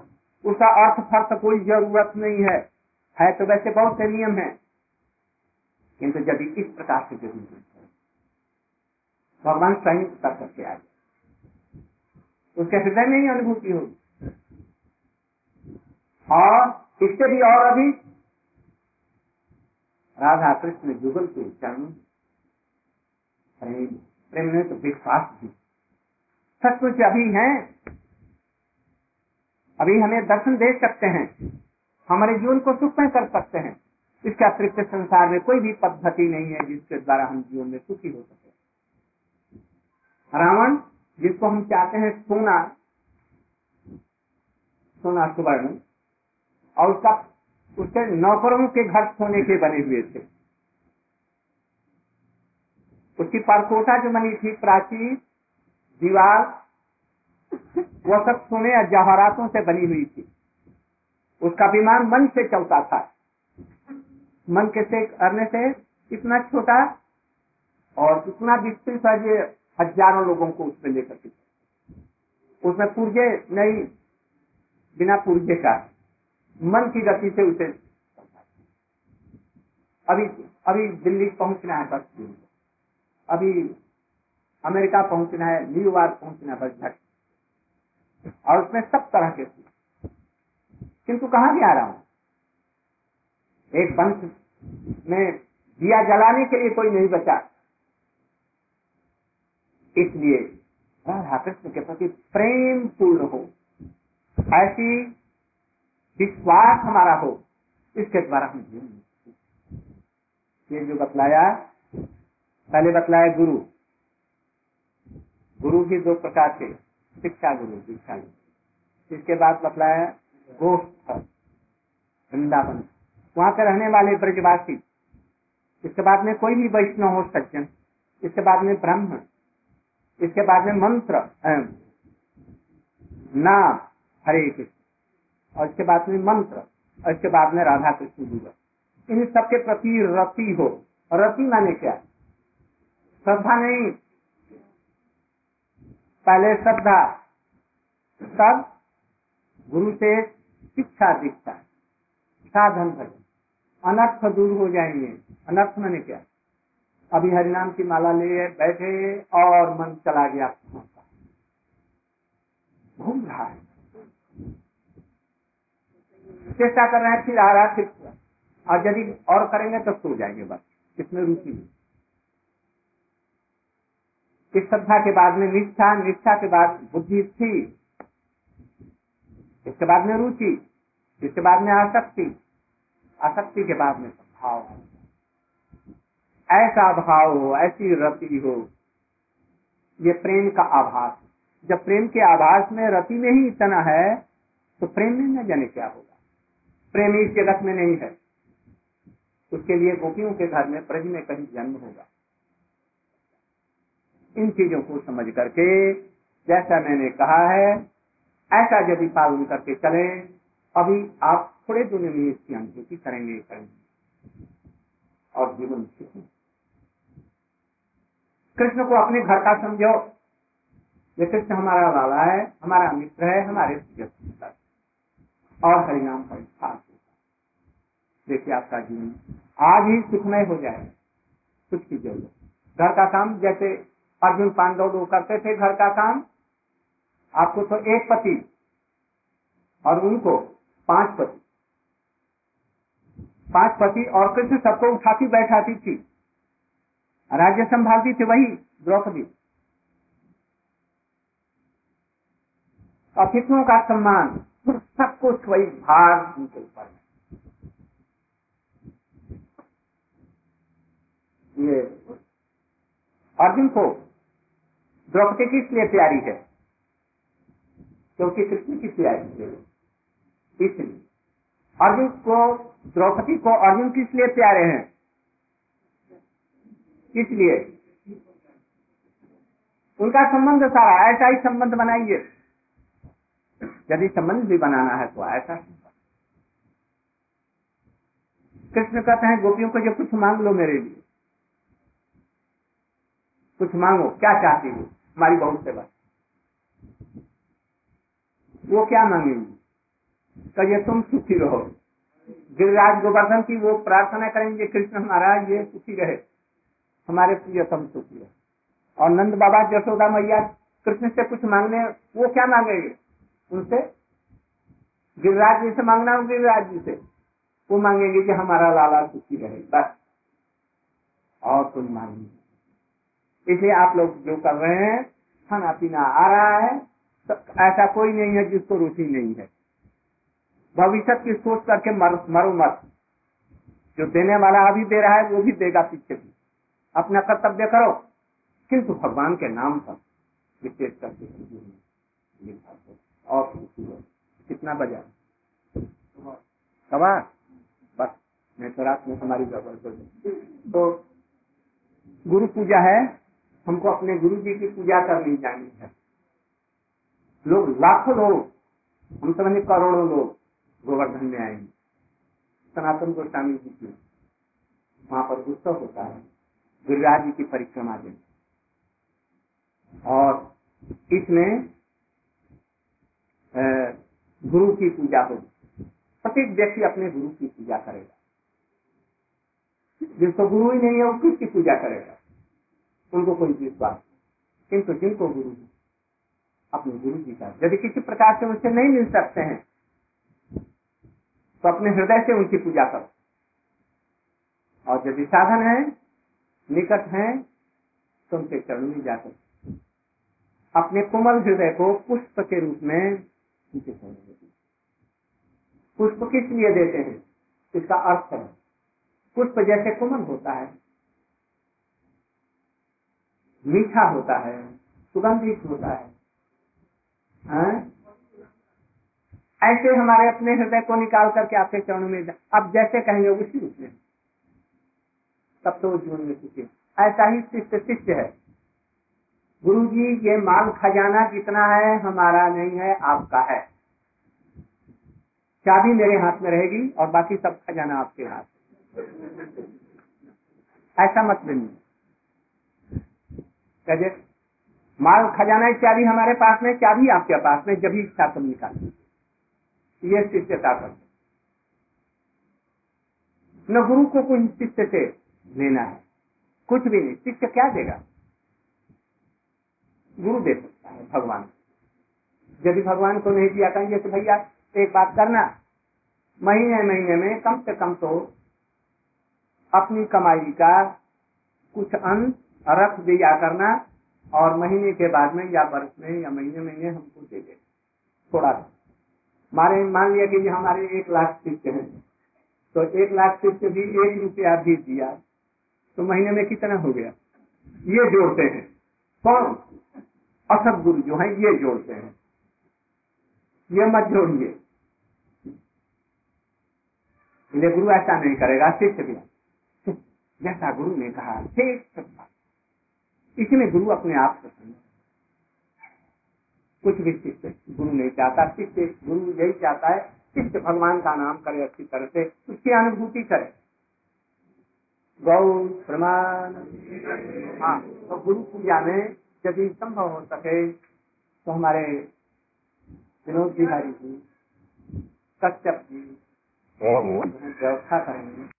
उसका अर्थ फर्थ कोई जरूरत नहीं है, है तो वैसे बहुत से नियम है, किंतु यदि इस प्रकार से जरूर भगवान स्वयं कर सकते आगे, उसके हृदय में ही अनुभूति होगी। और इससे भी और अभी राधा कृष्ण जुगल के चरण प्रेम प्रेम में तो विश्वास भी सचमुच अभी हैं, अभी हमें दर्शन दे सकते हैं, हमारे जीवन को सुखमय कर सकते हैं। इसके अतिरिक्त संसार में कोई भी पद्धति नहीं है जिसके द्वारा हम जीवन में सुखी हो सके। रावण जिसको हम चाहते हैं सोना सोना सुवर्ण और उसका उसके नौकरों के घर सोने के बने हुए थे, उसकी परकोटा जो बनी थी, प्राचीर दीवार वो सब सोने और जवाहरातों से बनी हुई थी। उसका विमान मन से चलता था, मन के से करने से इतना छोटा और इतना विस्तृत था ये हजारों लोगों को उसमें लेकर के, उसमें पुर्जे नहीं, बिना पुर्जे का मन की गति से उसे अभी अभी दिल्ली पहुंचना है बस, अभी अमेरिका पहुंचना है, न्यूयॉर्क पहुंचना है बस झट, और उसमें सब तरह के किंतु कहाँ भी आ रहा हूँ। एक वंश में दिया जलाने के लिए कोई नहीं बचा, इसलिए राधा कृष्ण के प्रति प्रेम पूर्ण हो, ऐसी विश्वास हमारा हो, इसके द्वारा हम जीवन ये जो बतलाया, पहले बतलाया गुरु। गुरु भी दो प्रकार के, शिक्षा गुरु दीक्षा गुरु, इसके बाद बतलाया गोष्ठ वृंदावन, वहाँ के रहने वाले ब्रजवासी, इसके बाद में कोई भी वैष्णव हो सज्जन, इसके बाद में ब्रह्म, इसके बाद में मंत्र नाम हरे कृष्ण, और इसके बाद में मंत्र, और इसके बाद में राधा कृष्ण जीवन, इन सबके प्रति रति हो। रति माने क्या? श्रद्धा नहीं, पहले श्रद्धा, तब गुरु से शिक्षा दीक्षा साधन भजन, अनर्थ दूर हो जाएंगे। अनर्थ मैंने क्या? अभी हरिनाम की माला लिए बैठे और मन चला गया घूम रहा है, चेष्टा कर रहे हैं, फिर आ रहा है, फिर और यदि और करेंगे तो सो जाएंगे बस, इसमें रुचि नहीं। इस श्रद्धा के बाद में निष्ठा, निष्ठा के बाद बुद्धि थी, इसके बाद में रुचि, इसके बाद में आसक्ति, आसक्ति के बाद में भाव। ऐसा भाव हो, ऐसी रति हो, ये प्रेम का आभास। जब प्रेम के आभास में रति में ही इतना है तो प्रेम में न जाने क्या होगा। प्रेम इस जगत में नहीं है, उसके लिए गोपियों के घर में प्रेम में कहीं जन्म होगा। इन चीजों को समझ करके जैसा मैंने कहा है ऐसा यदि पालन करके चले, अभी आप थोड़े दिनों में इसकी अनुभूति करेंगे करेंगे और जीवन सुखी। कृष्ण को अपने घर का समझो, ये कृष्ण हमारा बाबा है, हमारा मित्र है, हमारे और हरिनाम पर विश्वास। देखिए आपका जीवन आज ही सुखमय हो जाएगा, कुछ की जरूरत। घर का काम जैसे अर्जुन पांडव लोग करते थे, घर का काम आपको तो एक पति और उनको पांच पति, पांच पति और कृष्ण सबको उठाती बैठाती थी, राज्य संभालती थी वही द्रौपदी। अतिथियों का सम्मान सब कुछ वही भार उनके ऊपर है। ये अर्जुन को द्रौपदी किस लिए प्यारी है? क्योंकि कृष्ण की प्यारी है, इसलिए अर्जुन को द्रौपदी को अर्जुन किस लिए प्यारे हैं? इसलिए उनका संबंध सारा ऐसा ही संबंध बनाइए। यदि संबंध भी बनाना है तो ऐसा। कृष्ण कहते हैं गोपियों को, जो कुछ मांग लो मेरे लिए, कुछ मांगो, क्या चाहती हो, हमारी बहुत सेवा। वो क्या मांगेंगे? कहिए तुम सुखी रहो। गिरिराज गोवर्धन की वो प्रार्थना करेंगे, कृष्ण हमारा ये सुखी रहे, हमारे प्रियतम सुखी रहे। और नंद बाबा जसोदा मैया कृष्ण से कुछ मांगने, वो क्या मांगेंगे? उनसे गिरिराज जी से मांगना हो, गिरिराज जी से वो मांगेंगे कि हमारा लाला सुखी रहे, बस और कोई मांगेंगे। इसलिए आप लोग जो कर रहे हैं, खाना पीना आ रहा है, तो ऐसा कोई नहीं है जिसको रुचि नहीं है। भविष्य की सोच करके मरो मत, जो देने वाला अभी दे रहा है वो भी देगा पीछे भी। अपना कर्तव्य करो, किंतु भगवान के नाम पर विशेष करके। और कितना बजा सवा बस, नहीं तो रात में हमारी जबरदस्त। तो गुरु पूजा है, हमको अपने गुरु जी की पूजा करनी जानी है। लोग लाखों लोग, हम समझे करोड़ों लोग गोवर्धन में आएंगे। सनातन गोस्वामी जी की वहाँ पर उत्सव होता है, गिरिराज जी की परिक्रमा देंगे और इसमें गुरु की पूजा होगी। प्रत्येक व्यक्ति अपने गुरु की पूजा करेगा। जिसको गुरु ही नहीं है वो किसकी पूजा करेगा, उनको कोई विश्वास नहीं। किंतु जिनको गुरु, अपने गुरु जी का यदि किसी प्रकार से उनसे नहीं मिल सकते हैं तो अपने हृदय से उनकी पूजा करो। और यदि साधन है, निकट है, तो उनके चरणों में जाकर अपने कोमल हृदय को पुष्प के रूप में उनके चरणों में। पुष्प किस लिए देते हैं, इसका अर्थ है पुष्प जैसे कोमल होता है, मीठा होता है, सुगंधित होता है, हाँ? ऐसे हमारे अपने हृदय को निकाल करके आपके चरणों में, आप जैसे कहेंगे उसी रूप में, तब तो जीवन में सुखी। ऐसा ही शिष्य शिष्य है। गुरु जी ये माल खजाना जितना है हमारा नहीं है, आपका है। चाबी मेरे हाथ में रहेगी और बाकी सब खजाना आपके हाथ। ऐसा मत बनिए, माल खजाना चाबी हमारे पास में, चाबी आपके पास में, जब भी इच्छा तुम निकाल दीजिए। ये शिष्यता कर। न गुरु को कुछ शिष्य से लेना है, कुछ भी नहीं। शिष्य क्या देगा, गुरु दे सकता है। भगवान यदि भगवान को नहीं दिया कहेंगे तो भैया एक बात करना, महीने महीने में कम से कम तो अपनी कमाई का कुछ अंश रख दिया करना, और महीने के बाद में या वर्ष में या महीने महीने हमको दे दे थोड़ा। हमारे मान लिया कि हमारे एक लाख शिष्य हैं, तो एक लाख शिष्य भी एक रुपया भी दिया तो महीने में कितना हो गया, ये जोड़ते हैं। कौन असद गुरु जो है ये जोड़ते हैं, ये मत जोड़िए। इसलिए गुरु ऐसा नहीं करेगा, शिष्य भी जैसा गुरु ने कहा ठीक सकता। इसमें गुरु अपने आप प्रसन्न, कुछ भी शिष्य गुरु नहीं चाहता, शिष्य गुरु यही चाहता है शिष्य भगवान का नाम करे, अच्छी तरह से उसकी अनुभूति करे। गौ प्रमाण, हाँ। तो गुरु पूजा में यदि संभव हो सके तो हमारे विनोद बिहारी जी, कश्यप जी व्यवस्था करेंगे।